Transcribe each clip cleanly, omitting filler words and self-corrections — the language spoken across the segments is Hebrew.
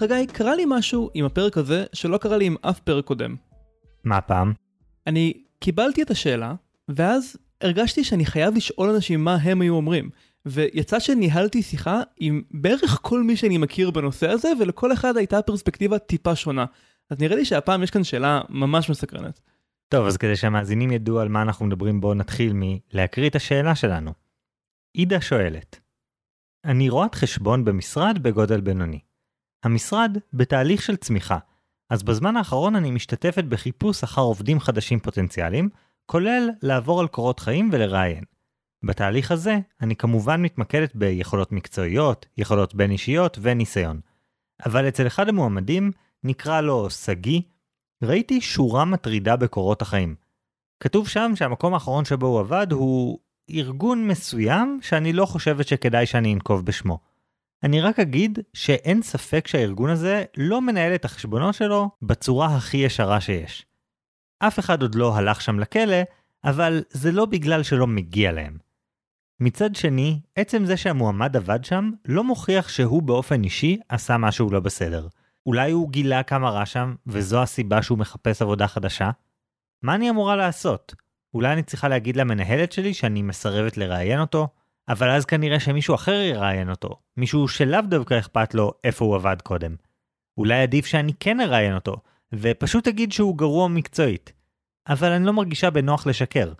חגי, קרא לי משהו עם הפרק הזה שלא קרא לי עם אף פרק קודם. מה הפעם? אני קיבלתי את השאלה, ואז הרגשתי שאני חייב לשאול אנשים מה הם היו אומרים. ויצא שניהלתי שיחה עם בערך כל מי שאני מכיר בנושא הזה, ולכל אחד הייתה פרספקטיבה טיפה שונה. אז נראה לי שהפעם יש כאן שאלה ממש מסקרנת. טוב, אז כדי שהמאזינים ידעו על מה אנחנו מדברים, בואו נתחיל מלהקריא את השאלה שלנו. עידה שואלת, אני רואת חשבון במשרד בגודל בינוני. המשרד בתהליך של צמיחה, אז בזמן האחרון אני משתתפת בחיפוש אחר עובדים חדשים פוטנציאליים, כולל לעבור על קורות חיים ולראיין. בתהליך הזה אני כמובן מתמקדת ביכולות מקצועיות, יכולות בין אישיות וניסיון. אבל אצל אחד המועמדים, נקרא לו סגי, ראיתי שורה מטרידה בקורות החיים. כתוב שם שהמקום האחרון שבו הוא עבד הוא ארגון מסוים שאני לא חושבת שכדאי שאני אנקוב בשמו. אני רק אגיד שאין ספק שהארגון הזה לא מנהל את החשבונות שלו בצורה הכי ישרה שיש. אף אחד עוד לא הלך שם לכלא, אבל זה לא בגלל שלא מגיע להם. מצד שני, עצם זה שהמועמד עבד שם לא מוכיח שהוא באופן אישי עשה משהו לא בסדר. אולי הוא גילה כמה רע שם, וזו הסיבה שהוא מחפש עבודה חדשה? מה אני אמורה לעשות? אולי אני צריכה להגיד למנהלת שלי שאני מסרבת לראיין אותו, אבל אז כנראה שמישהו אחר יראיין אותו, מישהו שלאו דווקא אכפת לו איפה הוא עבד קודם. אולי עדיף שאני כן אראיין אותו, ופשוט אגיד שהוא גרוע מקצועית. אבל אני לא מרגישה בנוח לשקר.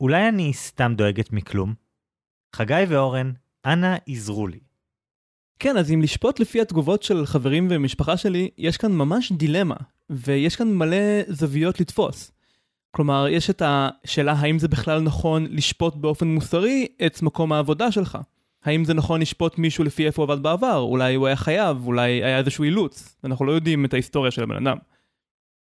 אולי אני סתם דואגת מכלום? חגי ואורן, אנא עזרו לי. כן, אז אם לשפוט לפי התגובות של חברים ומשפחה שלי, יש כאן ממש דילמה, ויש כאן מלא זוויות לתפוס. כלומר, יש את השאלה האם זה בכלל נכון לשפוט באופן מוסרי את מקום העבודה שלך. האם זה נכון לשפוט מישהו לפי איפה הוא עבד בעבר? אולי הוא היה חייב, אולי היה איזשהו אילוץ. אנחנו לא יודעים את ההיסטוריה של הבן אדם.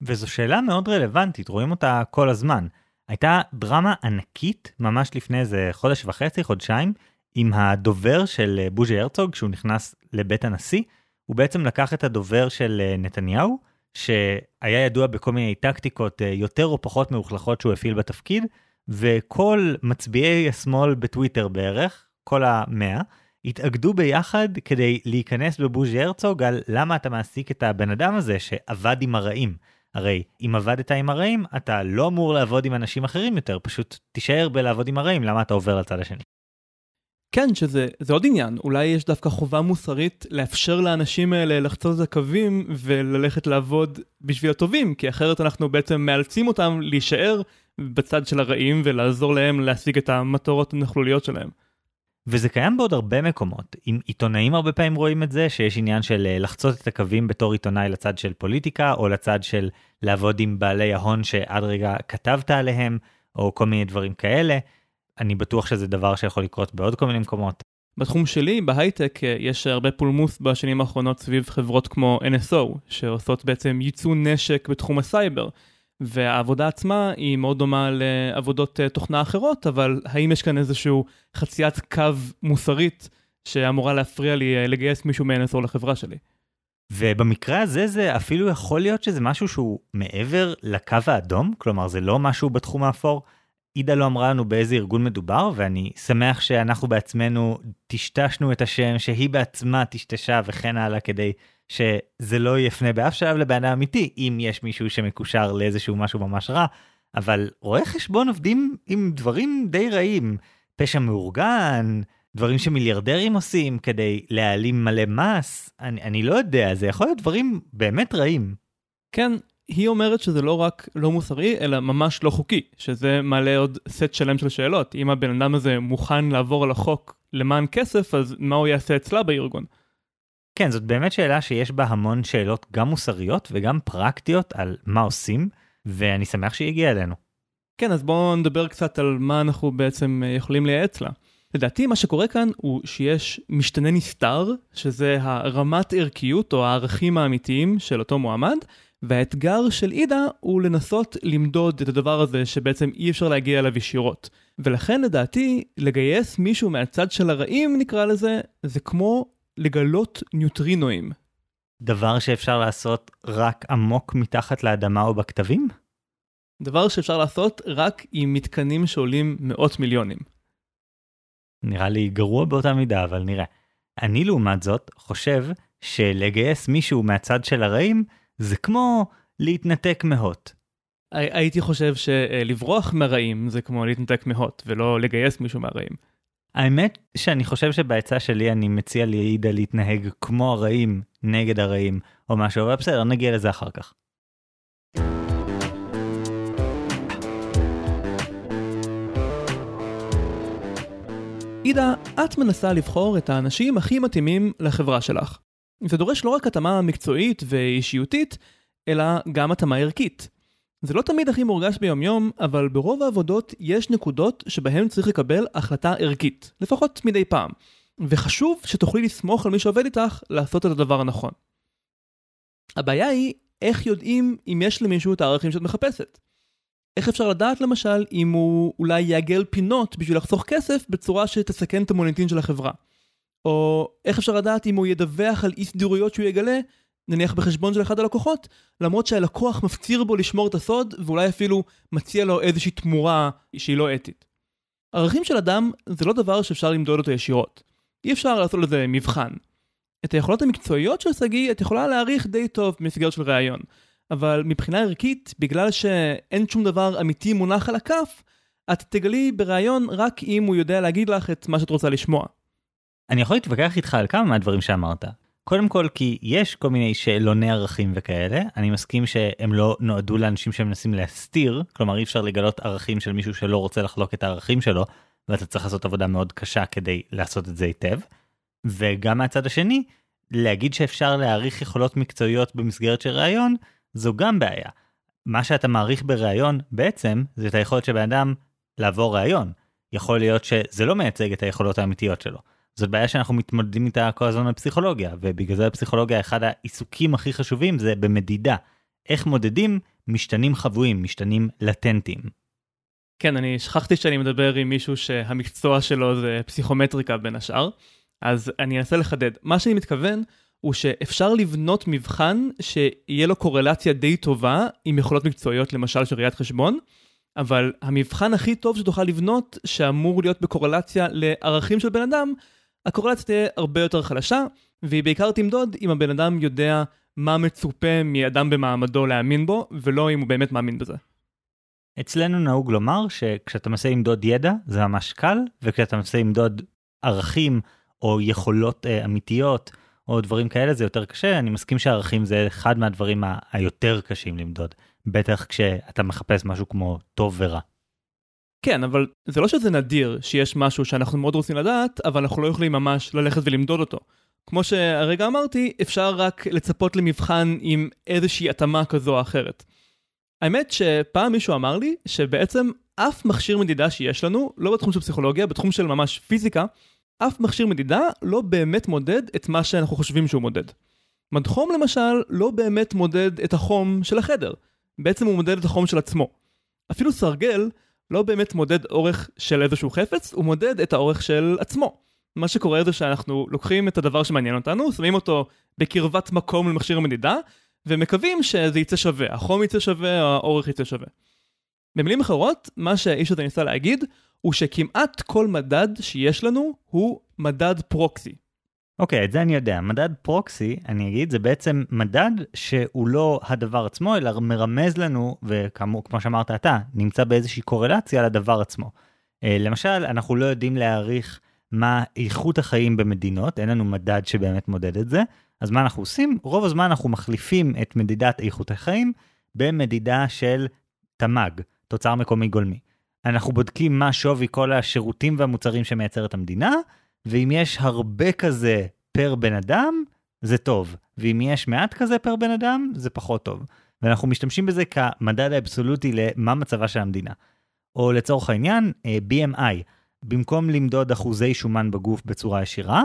וזו שאלה מאוד רלוונטית, רואים אותה כל הזמן. הייתה דרמה ענקית ממש לפני איזה חודש וחצי, חודשיים, עם הדובר של בוז'י הרצוג, שהוא נכנס לבית הנשיא, הוא בעצם לקח את הדובר של נתניהו, שהיה ידוע בכל מיני טקטיקות יותר או פחות מאוחלכות שהוא הפעיל בתפקיד, וכל מצביעי השמאל בטוויטר בערך, כל ה100, התאגדו ביחד כדי להיכנס בבוז'י הרצוג על למה אתה מעסיק את הבן אדם הזה שעבד עם הרעים. הרי אם עבדת עם הרעים, אתה לא אמור לעבוד עם אנשים אחרים יותר, פשוט תישאר בלעבוד עם הרעים, למה אתה עובר לצד השני? כן, שזה עוד עניין. אולי יש דווקא חובה מוסרית לאפשר לאנשים האלה לחצות את הקווים וללכת לעבוד בשביל הטובים, כי אחרת אנחנו בעצם מאלצים אותם להישאר בצד של הרעים ולעזור להם להשיג את המטרות הנכלוליות שלהם. וזה קיים בעוד הרבה מקומות. עם עיתונאים הרבה פעמים רואים את זה, שיש עניין של לחצות את הקווים בתור עיתונאי לצד של פוליטיקה, או לצד של לעבוד עם בעלי ההון שעד רגע כתבת עליהם, או כל מיני דברים כאלה. אני בטוח שזה דבר שיכול לקרות בעוד כל מיני מקומות. בתחום שלי, בהייטק, יש הרבה פולמוס בשנים האחרונות סביב חברות כמו NSO, שעושות בעצם ייצוא נשק בתחום הסייבר. והעבודה עצמה היא מאוד דומה לעבודות תוכנה אחרות, אבל האם יש כאן איזשהו חציית קו מוסרית שאמורה להפריע לי לגייס מישהו מ-NSO לחברה שלי? ובמקרה הזה זה אפילו יכול להיות שזה משהו שהוא מעבר לקו האדום, כלומר זה לא משהו בתחום האפור. עידה לא אמרה לנו באיזה ארגון מדובר, ואני שמח שאנחנו בעצמנו תשתשנו את השם, שהיא בעצמה תשתשה וכן הלאה, כדי שזה לא יפנה באף שלב לבענה אמיתי, אם יש מישהו שמקושר לאיזשהו משהו ממש רע, אבל רואי חשבון עובדים עם דברים די רעים, פשע מאורגן, דברים שמיליארדרים עושים כדי להעלים מלא מס, אני לא יודע, זה יכול להיות דברים באמת רעים. כן, היא אומרת שזה לא רק לא מוסרי, אלא ממש לא חוקי, שזה מעלה עוד סט שלם של שאלות. אם הבן אדם הזה מוכן לעבור על החוק למען כסף, אז מה הוא יעשה אצלה בארגון? כן, זאת באמת שאלה שיש בה המון שאלות גם מוסריות וגם פרקטיות על מה עושים, ואני שמח שהיא הגיעה אלינו. כן, אז בואו נדבר קצת על מה אנחנו בעצם יכולים לייעץ לה. לדעתי, מה שקורה כאן הוא שיש משתנה נסתר, שזה הרמת ערכיות או הערכים האמיתיים של אותו מועמד, והאתגר של עידה הוא לנסות למדוד את הדבר הזה שבעצם אי אפשר להגיע אליו ישירות. ולכן לדעתי, לגייס מישהו מהצד של הרעים נקרא לזה, זה כמו לגלות ניוטרינואים. דבר שאפשר לעשות רק עמוק מתחת לאדמה או בכתבים? דבר שאפשר לעשות רק עם מתקנים שעולים מאות מיליונים. נראה לי גרוע באותה מידה, אבל נראה. אני לעומת זאת חושב שלגייס מישהו מהצד של הרעים, זה כמו להתנתק מהוט. הייתי חושב שלברוח מהרעים זה כמו להתנתק מהוט, ולא לגייס מישהו מהרעים. האמת שאני חושב שבהצעה שלי אני מציע לידע להתנהג כמו הרעים נגד הרעים, או משהו, ובסדר, נגיע לזה אחר כך. עידה, את מנסה לבחור את האנשים הכי מתאימים לחברה שלך. זה דורש לא רק התאמה מקצועית ואישיותית, אלא גם התאמה ערכית. זה לא תמיד הכי מורגש ביומיום, אבל ברוב העבודות יש נקודות שבהן צריך לקבל החלטה ערכית, לפחות מדי פעם. וחשוב שתוכלי לסמוך על מי שעובד איתך לעשות את הדבר הנכון. הבעיה היא איך יודעים אם יש למישהו את הערכים שאת מחפשת. איך אפשר לדעת למשל אם הוא אולי יעגל פינות בשביל לחסוך כסף בצורה שתסכן את המוניטין של החברה? או איך אפשר לדעת אם הוא ידווח על אי סדירויות שהוא יגלה, נניח בחשבון של אחד הלקוחות, למרות שהלקוח מפציר בו לשמור את הסוד ואולי אפילו מציע לו איזושהי תמורה שהיא לא אתית. ערכים של אדם זה לא דבר שאפשר למדוד אותו ישירות. אי אפשר לעשות לזה מבחן. את היכולות המקצועיות של סגי את יכולה להעריך די טוב במסגרת של ראיון. אבל מבחינה ערכית, בגלל שאין שום דבר אמיתי מונח על הכף, את תגלי ברעיון רק אם הוא יודע להגיד לך את מה שאת רוצה לשמוע. אני יכול להתווכח איתך על כמה מהדברים שאמרת. קודם כל, כי יש כל מיני שאלוני ערכים וכאלה, אני מסכים שהם לא נועדו לאנשים שמנסים להסתיר, כלומר אי אפשר לגלות ערכים של מישהו שלא רוצה לחלוק את הערכים שלו, ואתה צריך לעשות עבודה מאוד קשה כדי לעשות את זה היטב. וגם מהצד השני, להגיד שאפשר להעריך יכולות מקצועיות במסגרת של רעיון, זו גם בעיה. מה שאתה מעריך בראיון בעצם, זה את היכולת שבאדם לעבור ראיון. יכול להיות שזה לא מייצג את היכולות האמיתיות שלו. זאת בעיה שאנחנו מתמודדים איתה כל הזמן בפסיכולוגיה, ובגלל זה בפסיכולוגיה אחד העיסוקים הכי חשובים זה במדידה. איך מודדים משתנים חבויים, משתנים לטנטיים. כן, אני שכחתי שאני מדבר עם מישהו שהמקצוע שלו זה פסיכומטריקה בין השאר, אז אני אנסה לחדד. מה שאני מתכוון הוא שאפשר לבנות מבחן שיהיה לו קורלציה די טובה עם יכולות מקצועיות, למשל של ראיית חשבון, אבל המבחן הכי טוב שתוכל לבנות, שאמור להיות בקורלציה לערכים של בן אדם, הקורלציה תהיה הרבה יותר חלשה, והיא בעיקר תמדוד אם הבן אדם יודע מה מצופה מאדם במעמדו להאמין בו, ולא אם הוא באמת מאמין בזה. אצלנו נהוג לומר שכשאתה מנסה למדוד ידע, זה ממש קל, וכשאתה מנסה למדוד ערכים או יכולות אמיתיות, או דברים כאלה, זה יותר קשה. אני מסכים שהערכים זה אחד מהדברים היותר קשים למדוד, בטח כשאתה מחפש משהו כמו טוב ורע. כן, אבל זה לא שזה נדיר שיש משהו שאנחנו מאוד רוצים לדעת, אבל אנחנו לא יכולים ממש ללכת ולמדוד אותו. כמו שהרגע אמרתי, אפשר רק לצפות למבחן עם איזושהי התאמה כזו או אחרת. האמת שפעם מישהו אמר לי שבעצם אף מכשיר מדידה שיש לנו, לא בתחום של פסיכולוגיה, בתחום של ממש פיזיקה, אף מכשיר מדידה לא באמת מודד את מה שאנחנו חושבים שהוא מודד. מדחום למשל לא באמת מודד את החום של החדר. בעצם הוא מודד את החום של עצמו. אפילו סרגל לא באמת מודד אורך של איזשהו חפץ, הוא מודד את האורך של עצמו. מה שקורה זה שאנחנו לוקחים את הדבר שמעניין אותנו, שמים אותו בקרבת מקום למכשיר המדידה, ומקווים שזה יצא שווה. החום יצא שווה, האורך יצא שווה. במילים אחרות, מה שהאיש הזה ניסה להגיד, הוא שכמעט כל מדד שיש לנו הוא מדד פרוקסי. אוקיי, את זה אני יודע. מדד פרוקסי, אני אגיד, זה בעצם מדד שהוא לא הדבר עצמו, אלא מרמז לנו, וכמו שאמרת אתה, נמצא באיזושהי קורלציה לדבר עצמו. למשל, אנחנו לא יודעים להעריך מה איכות החיים במדינות, אין לנו מדד שבאמת מודד את זה, אז מה אנחנו עושים? רוב הזמן אנחנו מחליפים את מדידת איכות החיים במדידה של תמ"ג, תוצר מקומי גולמי. אנחנו בודקים מה שווי כל השירותים והמוצרים שמייצרת המדינה, ואם יש הרבה כזה פר בן אדם, זה טוב. ואם יש מעט כזה פר בן אדם, זה פחות טוב. ואנחנו משתמשים בזה כמדד האבסולוטי למה מצבה של המדינה. או לצורך העניין, BMI. במקום למדוד אחוזי שומן בגוף בצורה ישירה,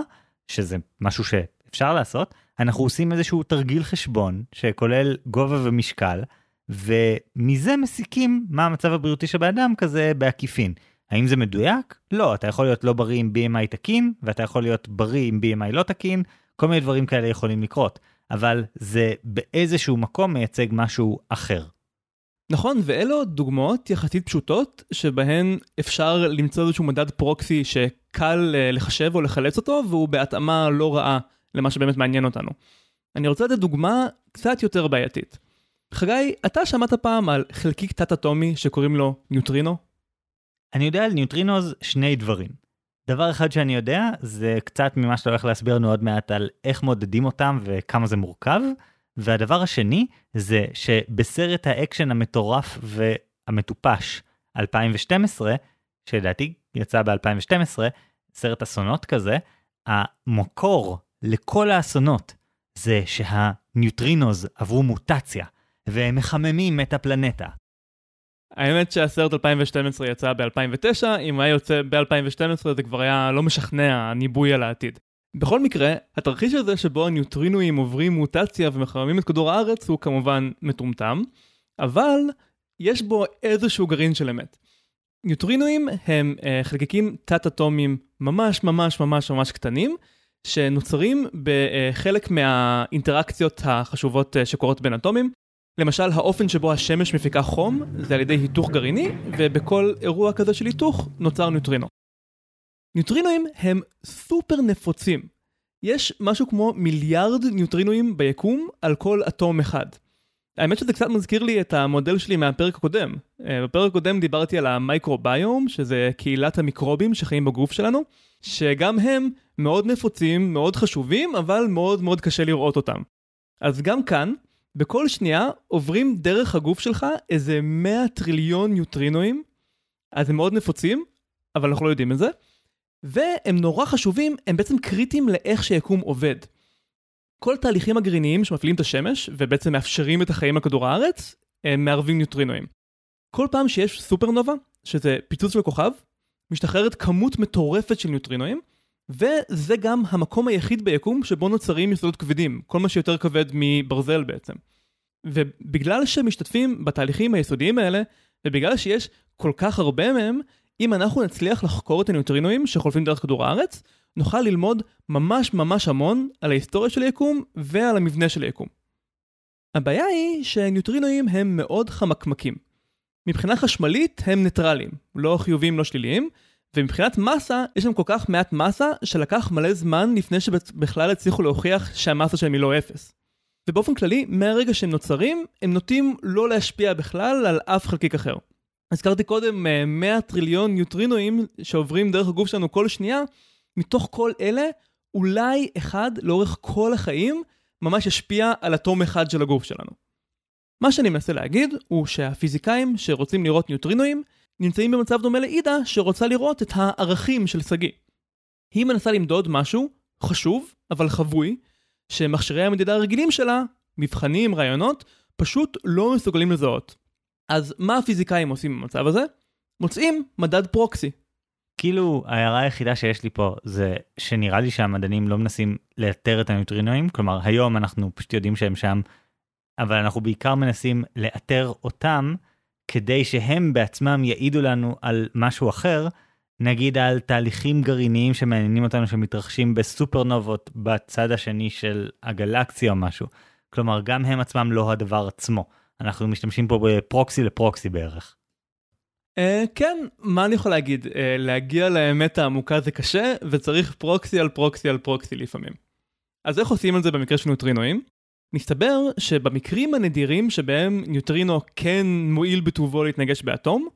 שזה משהו שאפשר לעשות, אנחנו עושים איזשהו תרגיל חשבון, שכולל גובה ומשקל, ומזה מסיקים מה המצב הבריאותי שבאדם כזה בעקיפין. האם זה מדויק? לא, אתה יכול להיות לא בריא עם BMI תקין, ואתה יכול להיות בריא עם BMI לא תקין, כל מיני דברים כאלה יכולים לקרות, אבל זה באיזשהו מקום מייצג משהו אחר. נכון, ואלו דוגמאות יחסית פשוטות, שבהן אפשר למצוא איזשהו מדד פרוקסי שקל לחשב או לחלץ אותו, והוא בהתאמה לא רעה למה שבאמת מעניין אותנו. אני רוצה לתת דוגמה קצת יותר בעייתית. חגי, אתה שמעת פעם על חלקיק תת-אטומי שקוראים לו ניוטרינו? אני יודע על ניוטרינוז שני דברים. דבר אחד שאני יודע, זה קצת ממה שאתה הולך להסביר לנו עוד מעט על איך מודדים אותם וכמה זה מורכב. והדבר השני, זה שבסרט האקשן המטורף והמטופש 2012, שלדעתי יצא ב-2012, סרט אסונות כזה, המקור לכל האסונות זה שהניוטרינוז עברו מוטציה, והם מחממים את הפלנטה. האמת שהסרט 2012 יצא ב-2009, אם היה יוצא ב-2012 זה כבר היה לא משכנע, ניבוי על העתיד. בכל מקרה, התרחיש הזה שבו הניוטרינואים עוברים מוטציה ומחממים את כדור הארץ הוא כמובן מטומטם, אבל יש בו איזשהו גרעין של אמת. ניוטרינואים הם חלקיקים תת-אטומיים ממש ממש ממש ממש קטנים, שנוצרים בחלק מהאינטראקציות החשובות שקורות בין אטומים. למשל, האופן שבו השמש מפיקה חום זה על ידי היתוך גרעיני, ובכל אירוע כזה של היתוך נוצר ניוטרינו. ניוטרינואים הם סופר נפוצים. יש משהו כמו מיליארד ניוטרינואים ביקום על כל אטום אחד. האמת שזה קצת מזכיר לי את המודל שלי מהפרק הקודם. בפרק הקודם דיברתי על המייקרוביום, שזה קהילת המיקרובים שחיים בגוף שלנו, שגם הם מאוד נפוצים, מאוד חשובים, אבל מאוד מאוד קשה לראות אותם. אז גם כאן, בכל שנייה עוברים דרך הגוף שלך איזה 100 טריליון ניוטרינואים, אז הם מאוד נפוצים, אבל אנחנו לא יודעים את זה, והם נורא חשובים, הם בעצם קריטיים לאיך שיקום עובד. כל התהליכים הגרעיניים שמפעילים את השמש, ובעצם מאפשרים את החיים על כדור הארץ, הם מערבים ניוטרינואים. כל פעם שיש סופרנובה, שזה פיצוץ של כוכב, משתחררת כמות מטורפת של ניוטרינואים, וזה גם המקום היחיד ביקום שבו נוצרים יסודות כבדים, כל מה שיותר כבד מברזל בעצם. ובגלל שמשתתפים בתהליכים היסודיים האלה, ובגלל שיש כל כך הרבה מהם, אם אנחנו נצליח לחקור את הניוטרינואים שחולפים דרך כדור הארץ, נוכל ללמוד ממש ממש המון על ההיסטוריה של היקום ועל המבנה של היקום. הבעיה היא שהניוטרינואים הם מאוד חמקמקים. מבחינה חשמלית הם ניטרליים, לא חיוביים, לא שליליים, ומבחינת מסה, יש שם כל כך מעט מסה שלקח מלא זמן לפני שבכלל הצליחו להוכיח שהמסה שלהם היא לא אפס. ובאופן כללי, מהרגע שהם נוצרים, הם נוטים לא להשפיע בכלל על אף חלקיק אחר. הזכרתי קודם 100 טריליון ניוטרינואים שעוברים דרך הגוף שלנו כל שנייה, מתוך כל אלה, אולי אחד לאורך כל החיים ממש ישפיע על אטום אחד של הגוף שלנו. מה שאני מנסה להגיד הוא שהפיזיקאים שרוצים לראות ניוטרינואים, נמצאים במצב דומה לעידה שרוצה לראות את הערכים של סגי. היא מנסה למדוד משהו חשוב, אבל חבוי, שמכשירי המדידה הרגילים שלה, מבחנים, רעיונות, פשוט לא מסוגלים לזהות. אז מה הפיזיקאים עושים במצב הזה? מוצאים מדד פרוקסי. כאילו ההערה היחידה שיש לי פה זה שנראה לי שהמדענים לא מנסים לאתר את הניוטרינואים, כלומר היום אנחנו פשוט יודעים שהם שם, אבל אנחנו בעיקר מנסים לאתר אותם, כדי שהם בעצמם יעידו לנו על משהו אחר, נגיד על תהליכים גרעיניים שמעניינים אותנו שמתרחשים בסופרנובות בצד השני של הגלקסיה או משהו. כלומר, גם הם עצמם לא הדבר עצמו. אנחנו משתמשים פה בפרוקסי לפרוקסי בערך. כן, מה אני יכול להגיד? להגיע לאמת העמוקה זה קשה, וצריך פרוקסי על פרוקסי על פרוקסי לפעמים. אז איך עושים את זה במקרה של ניוטרינואים? מסתבר שבמקרים הנדירים שבהם ניוטרינו כן מועיל בטובו להתנגש באטום,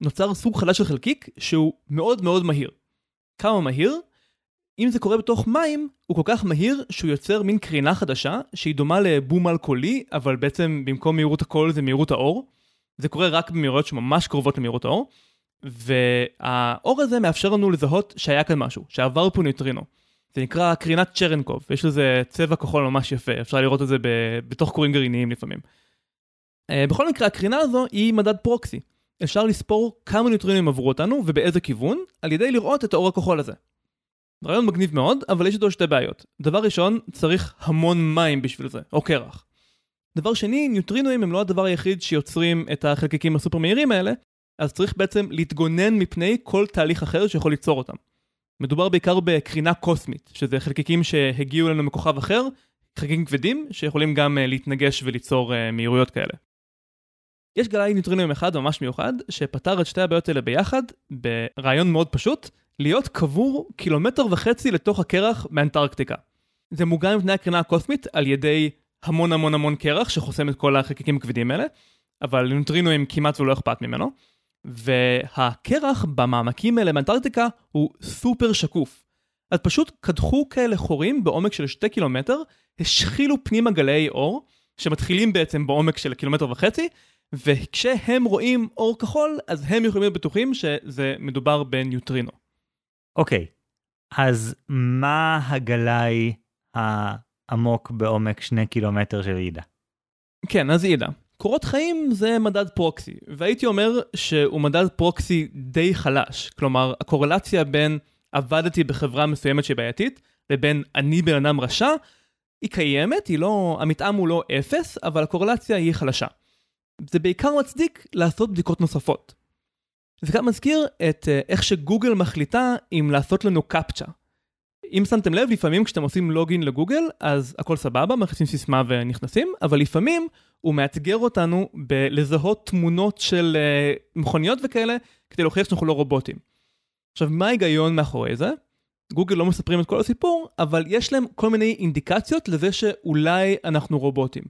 נוצר סוג חדש של חלקיק שהוא מאוד מאוד מהיר. כמה מהיר? אם זה קורה בתוך מים, הוא כל כך מהיר שהוא יוצר מין קרינה חדשה שהיא דומה לבום אלכוהולי, אבל בעצם במקום מהירות הקול זה מהירות האור. זה קורה רק במהירויות שממש קרובות למהירות האור, והאור הזה מאפשר לנו לזהות שהיה כאן משהו, שעבר פה ניוטרינו. זה נקרא קרינת צ'רנקוב, יש לזה צבע כחול ממש יפה, אפשר לראות את זה בתוך קורים גרעיניים לפעמים. בכל מקרה, הקרינה הזו היא מדד פרוקסי. אפשר לספור כמה ניוטרינואים עברו אותנו ובאיזה כיוון, על ידי לראות את האור הכחול הזה. רעיון מגניב מאוד, אבל יש איתו שתי בעיות. דבר ראשון, צריך המון מים בשביל זה, או קרח. דבר שני, ניוטרינואים הם לא הדבר היחיד שיוצרים את החלקיקים הסופר מהירים האלה, אז צריך בעצם להתגונן מפני כל תהליך אחר שיכול ליצור אותם. מדובר בעיקר בקרינה קוסמית, שזה חלקיקים שהגיעו לנו מכוכב אחר, חלקיקים כבדים שיכולים גם להתנגש וליצור מהירויות כאלה. יש גלאי ניוטרינואים אחד ממש מיוחד, שפתר את שתי הבעיות האלה ביחד, ברעיון מאוד פשוט, להיות קבור 1.5 קילומטר לתוך הקרח מאנטרקטיקה. זה מוגן מפני הקרינה הקוסמית על ידי המון המון המון קרח שחוסם את כל החלקיקים הכבדים האלה, אבל לניוטרינואים כמעט ולא אכפת ממנו, והקרח במעמקים האלה באנטרקטיקה הוא סופר שקוף. אז פשוט קדחו כאלה חורים בעומק של 2 קילומטר, השחילו פנימה גלי אור, שמתחילים בעצם בעומק של 1.5 קילומטר, וכשהם רואים אור כחול, אז הם יכולים להיות בטוחים שזה מדובר בניוטרינו. אוקיי, אז מה הגלי העמוק בעומק 2 קילומטר של עידה? כן, אז עידה. קורות חיים זה מדד פרוקסי, והייתי אומר שהוא מדד פרוקסי די חלש, כלומר, הקורלציה בין עבדתי בחברה מסוימת שבעייתית, לבין אני בן אדם רשע, היא קיימת, המתאם הוא לא 0, אבל הקורלציה היא חלשה. זה בעיקר מצדיק לעשות בדיקות נוספות. זה גם מזכיר את איך שגוגל מחליטה אם לעשות לנו קפצ'ה. אם שמתם לב, לפעמים כשאתם עושים לוגין לגוגל, אז הכל סבבה, מכניסים סיסמה ונכנסים, אבל לפעמים הוא מאתגר אותנו בלזהות תמונות של מכוניות וכאלה, כדי להוכיח שאנחנו לא רובוטים. עכשיו, מה ההיגיון מאחורי זה? גוגל לא מספרים את כל הסיפור, אבל יש להם כל מיני אינדיקציות לזה שאולי אנחנו רובוטים.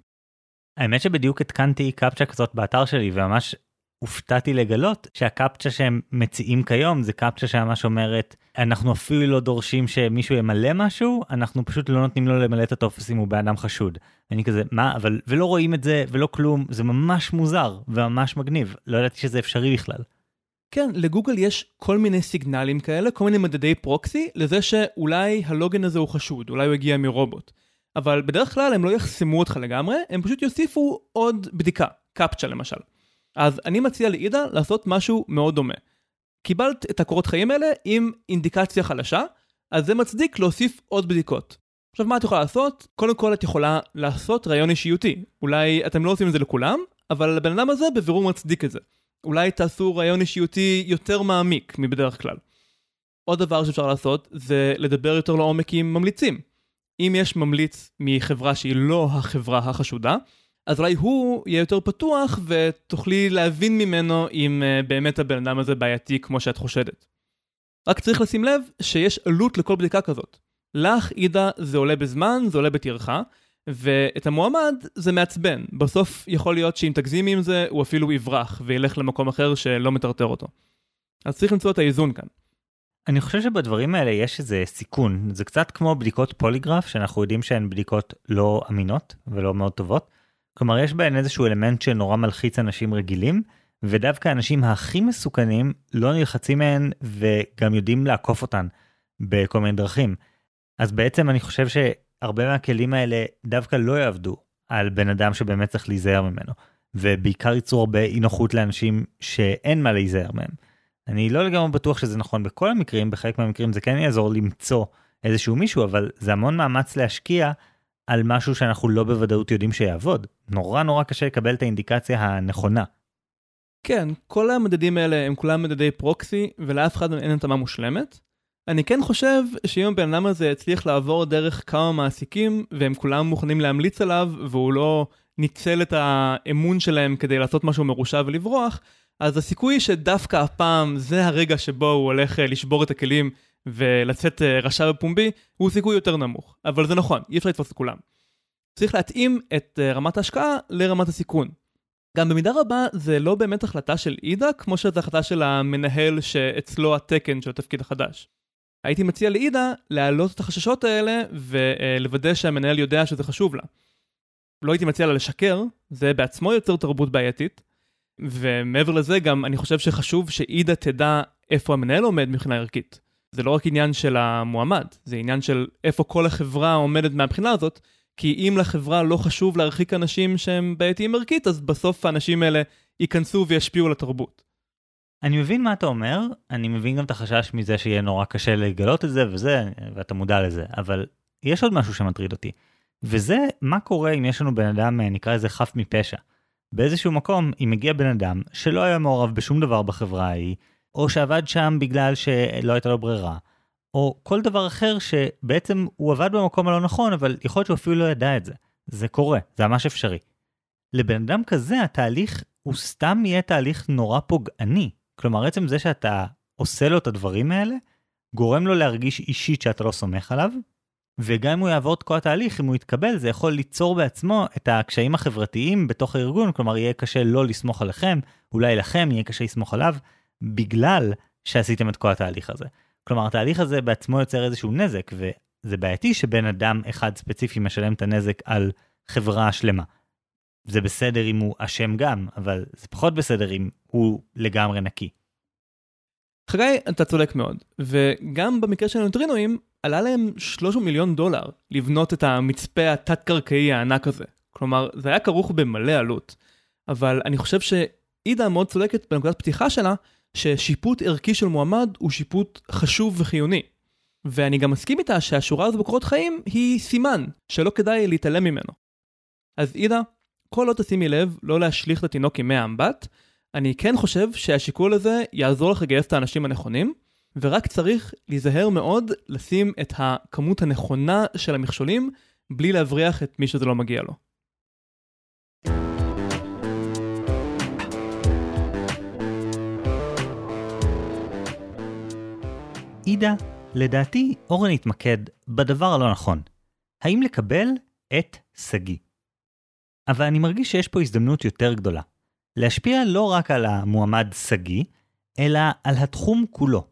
האמת שבדיוק התקנתי קפצ'ה כזאת באתר שלי, וממש הופתעתי לגלות שהקפצ'ה שהם מציעים כיום, זה קפצ'ה שממש אומרת, אנחנו אפילו לא דורשים שמישהו ימלא משהו, אנחנו פשוט לא נותנים לו למלא את הטופס אם הוא באדם חשוד. אני כזה, מה? אבל ולא רואים את זה, ולא כלום, זה ממש מוזר, וממש מגניב. לא ידעתי שזה אפשרי בכלל. כן, לגוגל יש כל מיני סיגנלים כאלה, כל מיני מדדי פרוקסי, לזה שאולי הלוגן הזה הוא חשוד, אולי הוא הגיע מרובוט. אבל בדרך כלל הם לא יחסמו אותך לגמרי, הם פשוט יוסיפו עוד בדיקה, קפצ'ה למשל. אז אני מציע לעידה לעשות משהו מאוד דומה. קיבלת את הקורות חיים האלה עם אינדיקציה חלשה, אז זה מצדיק להוסיף עוד בדיקות. עכשיו מה את יכולה לעשות? קודם כל את יכולה לעשות רעיון אישיותי. אולי אתם לא עושים את זה לכולם, אבל הבן אדם הזה בבירור מצדיק את זה. אולי תעשו רעיון אישיותי יותר מעמיק מבדרך כלל. עוד דבר שאפשר לעשות זה לדבר יותר לעומק עם ממליצים. אם יש ממליץ מחברה שהיא לא החברה החשודה, אז אולי הוא יהיה יותר פתוח ותוכלי להבין ממנו אם באמת הבן אדם הזה בעייתי כמו שאת חושדת. רק צריך לשים לב שיש עלות לכל בדיקה כזאת. לך, עידה, זה עולה בזמן, זה עולה בטרחה, ואת המועמד זה מעצבן. בסוף יכול להיות שאם תגזימים עם זה, הוא אפילו יברח וילך למקום אחר שלא מטרטר אותו. אז צריך למצוא את האיזון כאן. אני חושב שבדברים האלה יש איזה סיכון. זה קצת כמו בדיקות פוליגרף, שאנחנו יודעים שהן בדיקות לא אמינות ולא מאוד טובות. כלומר, יש בהן איזשהו אלמנט שנורא מלחיץ אנשים רגילים, ודווקא האנשים הכי מסוכנים לא נלחצים מהן וגם יודעים לעקוף אותן בכל מיני דרכים. אז בעצם אני חושב שהרבה מהכלים האלה דווקא לא יעבדו על בן אדם שבאמת צריך להיזהר ממנו, ובעיקר ייצור הרבה אי נוחות לאנשים שאין מה להיזהר מהם. אני לא לגמרי בטוח שזה נכון בכל המקרים, בחלק מהמקרים זה כן יעזור למצוא איזשהו מישהו, אבל זה המון מאמץ להשקיע על משהו שאנחנו לא בוודאות יודעים שיעבוד. נורא נורא קשה לקבל את האינדיקציה הנכונה. כן, כל המדדים האלה הם כולם מדדי פרוקסי, ולאף אחד אין התאמה מושלמת. אני כן חושב שאם בן אדם הזה הצליח לעבור דרך כמה מעסיקים, והם כולם מוכנים להמליץ עליו, והוא לא ניצל את האמון שלהם כדי לעשות משהו מרושע ולברוח, אז הסיכוי שדווקא הפעם זה הרגע שבו הוא הולך לשבור את הכלים ולצאת רשע בפומבי, הוא סיכוי יותר נמוך. אבל זה נכון, אי אפשר לתפוס את כולם. צריך להתאים את רמת ההשקעה לרמת הסיכון. גם במידה רבה זה לא באמת החלטה של עידה, כמו שזו החלטה של המנהל שאצלו התקן של התפקיד החדש. הייתי מציע לעידה להעלות את החששות האלה ולוודא שהמנהל יודע שזה חשוב לה. לא הייתי מציע לה לשקר, זה בעצמו יוצר תרבות בעייתית, ומעבר לזה גם אני חושב שחשוב שעידה תדע איפה המנהל עומד מבחינה ערכית. זה לא רק עניין של המועמד, זה עניין של איפה כל החברה עומדת מהבחינה הזאת, כי אם לחברה לא חשוב להרחיק אנשים שהם בעייתיים ערכית, אז בסוף האנשים האלה ייכנסו וישפיעו לתרבות. אני מבין מה אתה אומר, אני מבין גם את החשש מזה שיהיה נורא קשה לגלות את זה וזה, ואתה מודע לזה, אבל יש עוד משהו שמטריד אותי, וזה מה קורה אם יש לנו בן אדם, נקרא איזה חף מפשע. באיזשהו מקום, אם מגיע בן אדם שלא היה מעורב בשום דבר בחברה ההיא, או שעבד שם בגלל שלא הייתה לו ברירה, או כל דבר אחר שבעצם הוא עבד במקום הלא נכון, אבל יכול להיות שהוא אפילו לא ידע את זה. זה קורה, זה ממש אפשרי. לבן אדם כזה התהליך הוא סתם יהיה תהליך נורא פוגעני. כלומר, עצם זה שאתה עושה לו את הדברים האלה, גורם לו להרגיש אישית שאתה לא סומך עליו, וגם אם הוא יעבור את כל התהליך, אם הוא יתקבל, זה יכול ליצור בעצמו את הקשיים החברתיים בתוך הארגון, כלומר יהיה קשה לא לסמוך עליכם, אולי לכם יהיה קשה לסמוך עליו, בגלל שעשיתם את כל התהליך הזה. כלומר, התהליך הזה בעצמו יוצר איזשהו נזק, וזה בעייתי שבן אדם אחד ספציפי משלם את הנזק על חברה שלמה. זה בסדר אם הוא אשם גם, אבל זה פחות בסדר אם הוא לגמרי נקי. חגי, אתה צודק מאוד, וגם במקרה של הניוטרינואים, עלה להם $3 מיליון לבנות את המצפה התת-קרקעי הענק הזה. כלומר, זה היה כרוך במלא עלות. אבל אני חושב שעידה מאוד צודקת בנקודת פתיחה שלה, ששיפוט ערכי של מועמד הוא שיפוט חשוב וחיוני. ואני גם מסכים איתה שהשורה הזו בקורות חיים היא סימן שלא כדאי להתעלם ממנו. אז עידה, כל לא תשימי לב לא להשליך את התינוק עם האמבט, אני כן חושב שהשיקול הזה יעזור לך לגייס את האנשים הנכונים, ורק צריך להיזהר מאוד לשים את הכמות הנכונה של המכשולים, בלי להבריח את מי שזה לא מגיע לו. עידה, לדעתי אורן התמקד בדבר הלא נכון. האם לקבל את סגי? אבל אני מרגיש שיש פה הזדמנות יותר גדולה. להשפיע לא רק על המועמד סגי, אלא על התחום כולו.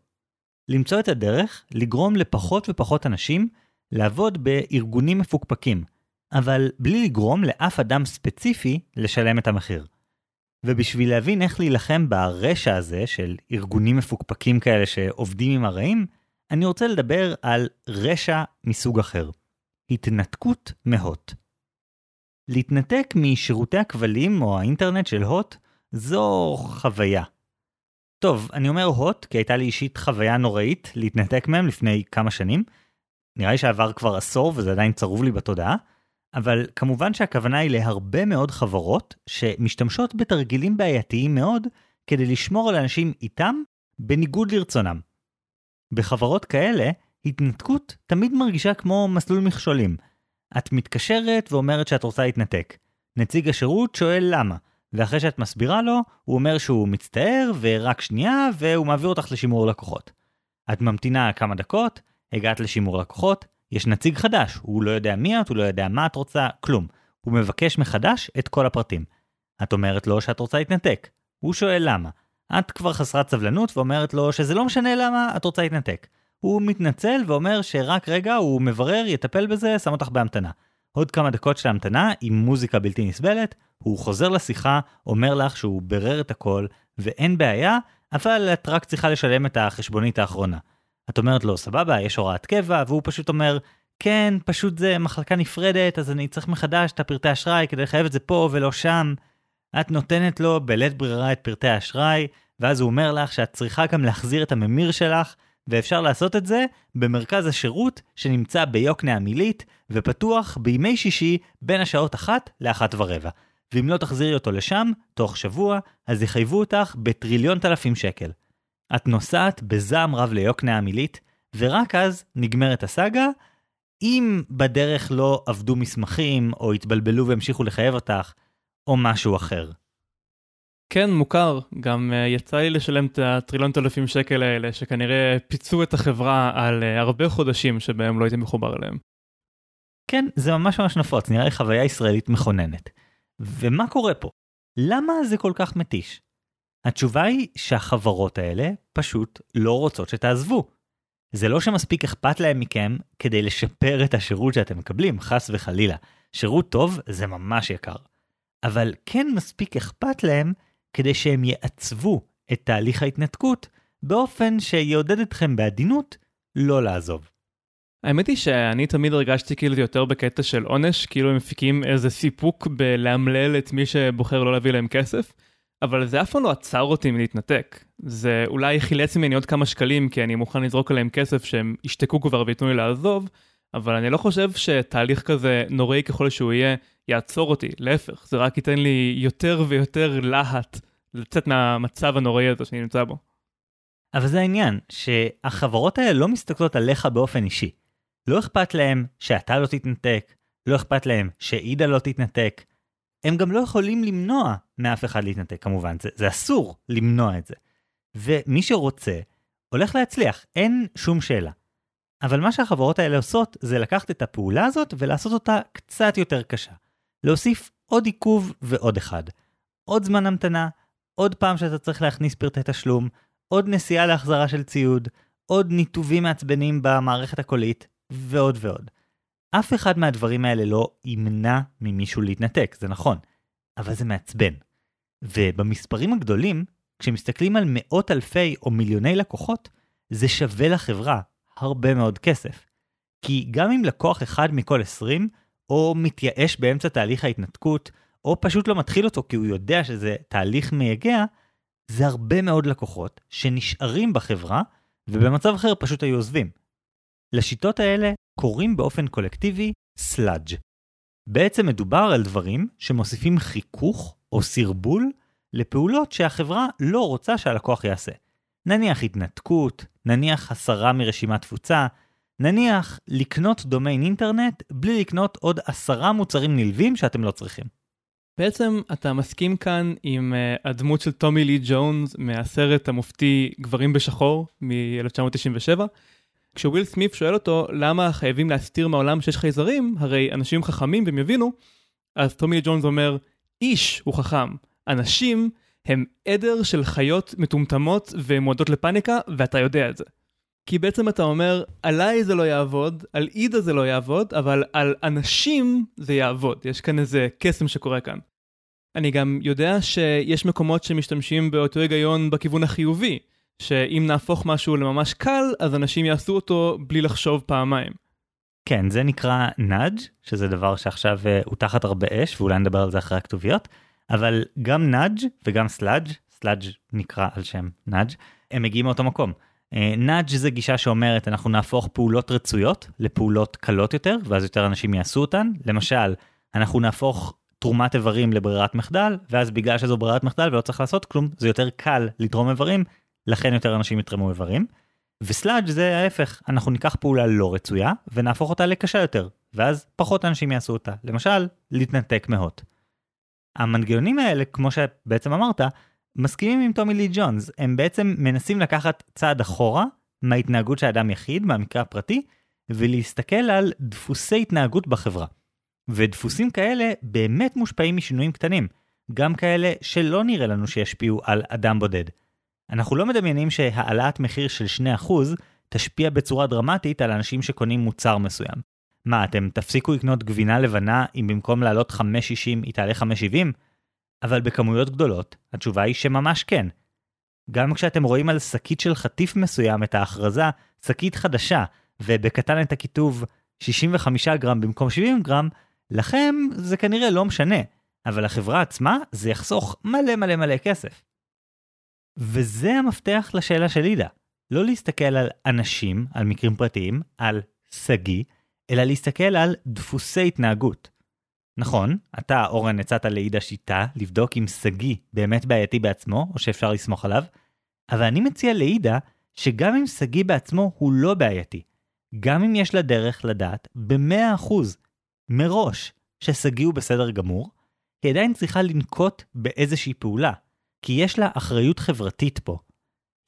למצוא את הדרך לגרום לפחות ופחות אנשים לעבוד בארגונים מפוקפקים, אבל בלי לגרום לאף אדם ספציפי לשלם את המחיר. ובשביל להבין איך להילחם ברשע הזה של ארגונים מפוקפקים כאלה שעובדים עם הרעים, אני רוצה לדבר על רשע מסוג אחר. התנתקות מהוט. להתנתק משירותי הכבלים או האינטרנט של הוט, זו חוויה. טוב, אני אומר הוט, כי הייתה לי אישית חוויה נוראית להתנתק מהם לפני כמה שנים. נראה לי שעבר כבר עשור וזה עדיין צרוב לי בתודעה, אבל כמובן שהכוונה היא להרבה מאוד חברות שמשתמשות בתרגילים בעייתיים מאוד כדי לשמור על אנשים איתם בניגוד לרצונם. בחברות כאלה, התנתקות תמיד מרגישה כמו מסלול מכשולים. את מתקשרת ואומרת שאת רוצה להתנתק. נציג השירות שואל למה, ואחרי שאת מסבירה לו, הוא אומר שהוא מצטער ורק שנייה, והוא מעביר אותך לשימור לקוחות. את ממתינה כמה דקות, הגעת לשימור לקוחות, יש נציג חדש, הוא לא יודע מי את, הוא לא יודע מה את רוצה, כלום. הוא מבקש מחדש את כל הפרטים. את אומרת לו שאת רוצה להתנתק. הוא שואל למה. את כבר חסרת סבלנות ואומרת לו שזה לא משנה למה, את רוצה להתנתק. הוא מתנצל ואומר שרק רגע הוא מברר, יטפל בזה, שם אותך בהמתנה. עוד כמה דקות של המתנה, עם מוזיקה בלתי נסבלת, הוא חוזר לשיחה, אומר לך שהוא ברר את הכל, ואין בעיה, אבל את רק צריכה לשלם את החשבונית האחרונה. את אומרת לו, סבבה, יש הוראת קבע, והוא פשוט אומר, כן, פשוט זה מחלקה נפרדת, אז אני צריך מחדש את הפרטי האשראי, כדי לחייב את זה פה ולא שם. את נותנת לו בלית ברירה את פרטי האשראי, ואז הוא אומר לך שאת צריכה גם להחזיר את הממיר שלך, ואפשר לעשות את זה במרכז השירות שנמצא ביוקנה המילית ופתוח בימי שישי בין השעות 1 ל-1:15. ואם לא תחזירי אותו לשם, תוך שבוע, אז יחייבו אותך ב$1,000,000,000. את נוסעת בזעם רב ליוקנה המילית, ורק אז נגמרת הסאגה, אם בדרך לא עבדו מסמכים או התבלבלו והמשיכו לחייב אותך, או משהו אחר. כן, מוכר. גם יצא לי לשלם את ה$1,000,000,000 האלה, שכנראה פיצו את החברה על הרבה חודשים שבהם לא הייתי מחובר אליהם. כן, זה ממש ממש נפוץ. נראה לי חוויה ישראלית מכוננת. ומה קורה פה? למה זה כל כך מתיש? התשובה היא שהחברות האלה פשוט לא רוצות שתעזבו. זה לא שמספיק אכפת להם מכם כדי לשפר את השירות שאתם מקבלים, חס וחלילה. שירות טוב זה ממש יקר. אבל כן מספיק אכפת להם כדי שהם יעצבו את תהליך ההתנתקות באופן שיעודד אתכם בעדינות לא לעזוב. האמת היא שאני תמיד הרגשתי כאילו זה יותר בקטע של עונש, כאילו הם מפיקים איזה סיפוק בלהמלל את מי שבוחר לא להביא להם כסף, אבל זה אף פעם לא עצר אותי מלהתנתק. זה אולי חילץ ממני עוד כמה שקלים כי אני מוכן לזרוק עליהם כסף שהם ישתקו כבר ויתנו לי לעזוב, אבל אני לא חושב שתהליך כזה נוראי ככל שהוא יהיה יעצור אותי, להפך, זה רק ייתן לי יותר ויותר להט לצאת מהמצב הנוראי הזה שאני נמצא בו. אבל זה העניין, שהחברות האלה לא מסתכלות עליך באופן אישי. לא אכפת להם שאתה לא תתנתק, לא אכפת להם שעידה לא תתנתק, הם גם לא יכולים למנוע מאף אחד להתנתק, כמובן, זה אסור למנוע את זה. ומי שרוצה, הולך להצליח, אין שום שאלה. אבל מה שהחברות האלה עושות זה לקחת את הפעולה הזאת ולעשות אותה קצת יותר קשה. להוסיף עוד עיכוב ועוד אחד. עוד זמן המתנה, עוד פעם שאתה צריך להכניס פרטי תשלום, עוד נסיעה להחזרה של ציוד, עוד ניתובים מעצבנים במערכת הקולית, ועוד ועוד. אף אחד מהדברים האלה לא ימנע ממישהו להתנתק, זה נכון, אבל זה מעצבן. ובמספרים הגדולים, כשמסתכלים על מאות אלפי או מיליוני לקוחות, זה שווה לחברה הרבה מאוד כסף. כי גם אם לקוח אחד מכל 20, או מתייאש באמצע תהליך ההתנתקות, או פשוט לא מתחיל אותו כי הוא יודע שזה תהליך מייגע, זה הרבה מאוד לקוחות שנשארים בחברה, ובמצב אחר פשוט היו עוזבים. לשיטות האלה קוראים באופן קולקטיבי sludge. בעצם מדובר על דברים שמוסיפים חיכוך או סרבול לפעולות שהחברה לא רוצה שהלקוח יעשה. נניח התנתקות, נניח הסרה מרשימת תפוצה, נניח לקנות דומיין אינטרנט בלי לקנות עוד 10 מוצרים נלווים שאתם לא צריכים. בעצם אתה מסכים כאן עם הדמות של טומי לי ג'ונס מהסרט המופתי גברים בשחור מ-1997, כשוויל סמיף שואל אותו למה חייבים להסתיר מהעולם שיש חייזרים, הרי אנשים חכמים והם יבינו, אז טומי לי ג'ונס אומר, איש הוא חכם, אנשים הם עדר של חיות מטומטמות ומועדות לפאניקה, ואתה יודע את זה. כי בעצם אתה אומר, עליי זה לא יעבוד, על עידה זה לא יעבוד, אבל על אנשים זה יעבוד. יש כאן איזה קסם שקורה כאן. אני גם יודע שיש מקומות שמשתמשים באותו היגיון בכיוון החיובי, שאם נהפוך משהו לממש קל, אז אנשים יעשו אותו בלי לחשוב פעמיים. כן, זה נקרא נאג', שזה דבר שעכשיו הוא תחת הרבה אש, ואולי נדבר על זה אחרי הכתוביות, אבל גם נאג' וגם סלאג', סלאג' נקרא על שם נאג', הם מגיעים מאותו מקום. נאג' זה גישה שאומרת אנחנו נהפוך פעולות רצויות לפעולות קלות יותר, ואז יותר אנשים יעשו אותן. למשל, אנחנו נהפוך תרומת איברים לברירת מחדל, ואז בגלל שזו ברירת מחדל ולא צריך לעשות כלום, זה יותר קל לתרום איברים, לכן יותר אנשים יתרמו איברים. וסלאג' זה ההפך, אנחנו ניקח פעולה לא רצויה ונהפוך אותה לקשה יותר, ואז פחות אנשים יעשו אותה. למשל, להתנתק מהוט. המנגנונים האלה, כמו שבעצם אמרת, מסכימים עם טומי לי ג'ונס. הם בעצם מנסים לקחת צעד אחורה מההתנהגות של אדם יחיד, מהמקרה הפרטי, ולהסתכל על דפוסי התנהגות בחברה. ודפוסים כאלה באמת מושפעים משינויים קטנים, גם כאלה שלא נראה לנו שישפיעו על אדם בודד. אנחנו לא מדמיינים שהעלאת מחיר של 2% תשפיע בצורה דרמטית על אנשים שקונים מוצר מסוים. מה, אתם תפסיקו לקנות גבינה לבנה אם במקום לעלות 5.60 היא תעלה 5.70? אבל בכמויות גדולות, התשובה היא שממש כן. גם כשאתם רואים על שקית של חטיף מסוים את ההכרזה, שקית חדשה, ובקטן את הכיתוב 65 גרם במקום 70 גרם, לכם זה כנראה לא משנה, אבל לחברה עצמה זה יחסוך מלא מלא מלא כסף. וזה המפתח לשאלה של עידה. לא להסתכל על אנשים, על מקרים פרטיים, על סגי, אלא להסתכל על דפוסי התנהגות. נכון, אתה, אורן, הצעת לעידה שיטה לבדוק אם סגי באמת בעייתי בעצמו, או שאפשר לסמוך עליו, אבל אני מציע לעידה שגם אם סגי בעצמו הוא לא בעייתי, גם אם יש לה דרך לדעת ב-100% מראש שסגי הוא בסדר גמור, היא עדיין צריכה לנקוט באיזושהי פעולה, כי יש לה אחריות חברתית פה.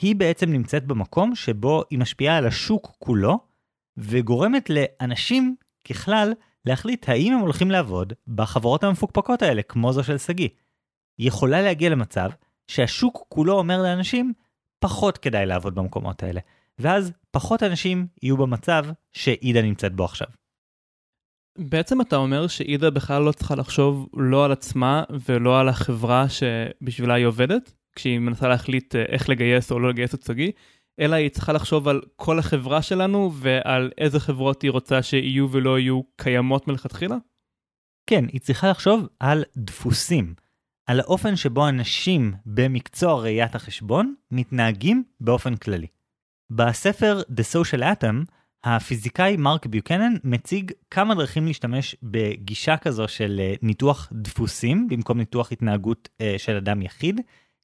היא בעצם נמצאת במקום שבו היא משפיעה על השוק כולו, וגורמת לאנשים ככלל להחליט האם הם הולכים לעבוד בחברות המפוקפקות האלה, כמו זו של סגי. היא יכולה להגיע למצב שהשוק כולו אומר לאנשים, פחות כדאי לעבוד במקומות האלה, ואז פחות אנשים יהיו במצב שעידה נמצאת בו עכשיו. בעצם אתה אומר שעידה בכלל לא צריכה לחשוב לא על עצמה ולא על החברה שבשבילה היא עובדת, כשהיא מנסה להחליט איך לגייס או לא לגייס את סגי, אלא היא צריכה לחשוב על כל החברה שלנו ועל איזה חברות היא רוצה שיהיו ולא יהיו קיימות מלכתחילה? כן, היא צריכה לחשוב על דפוסים, על האופן שבו אנשים במקצוע ראיית החשבון מתנהגים באופן כללי. בספר The Social Atom, הפיזיקאי מרק ביוקנן מציג כמה דרכים להשתמש בגישה כזו של ניתוח דפוסים, במקום ניתוח התנהגות של אדם יחיד,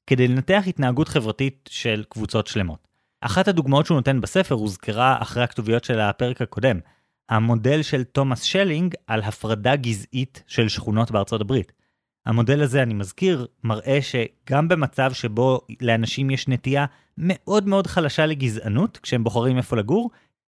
כדי לנתח התנהגות חברתית של קבוצות שלמות. אחת הדוגמאות שהוא נותן בספר הוזכרה אחרי הכתוביות של הפרק הקודם, המודל של תומאס שלינג על הפרדה גזעית של שכונות בארצות הברית. המודל הזה, אני מזכיר, מראה שגם במצב שבו לאנשים יש נטייה מאוד מאוד חלשה לגזענות, כשהם בוחרים איפה לגור,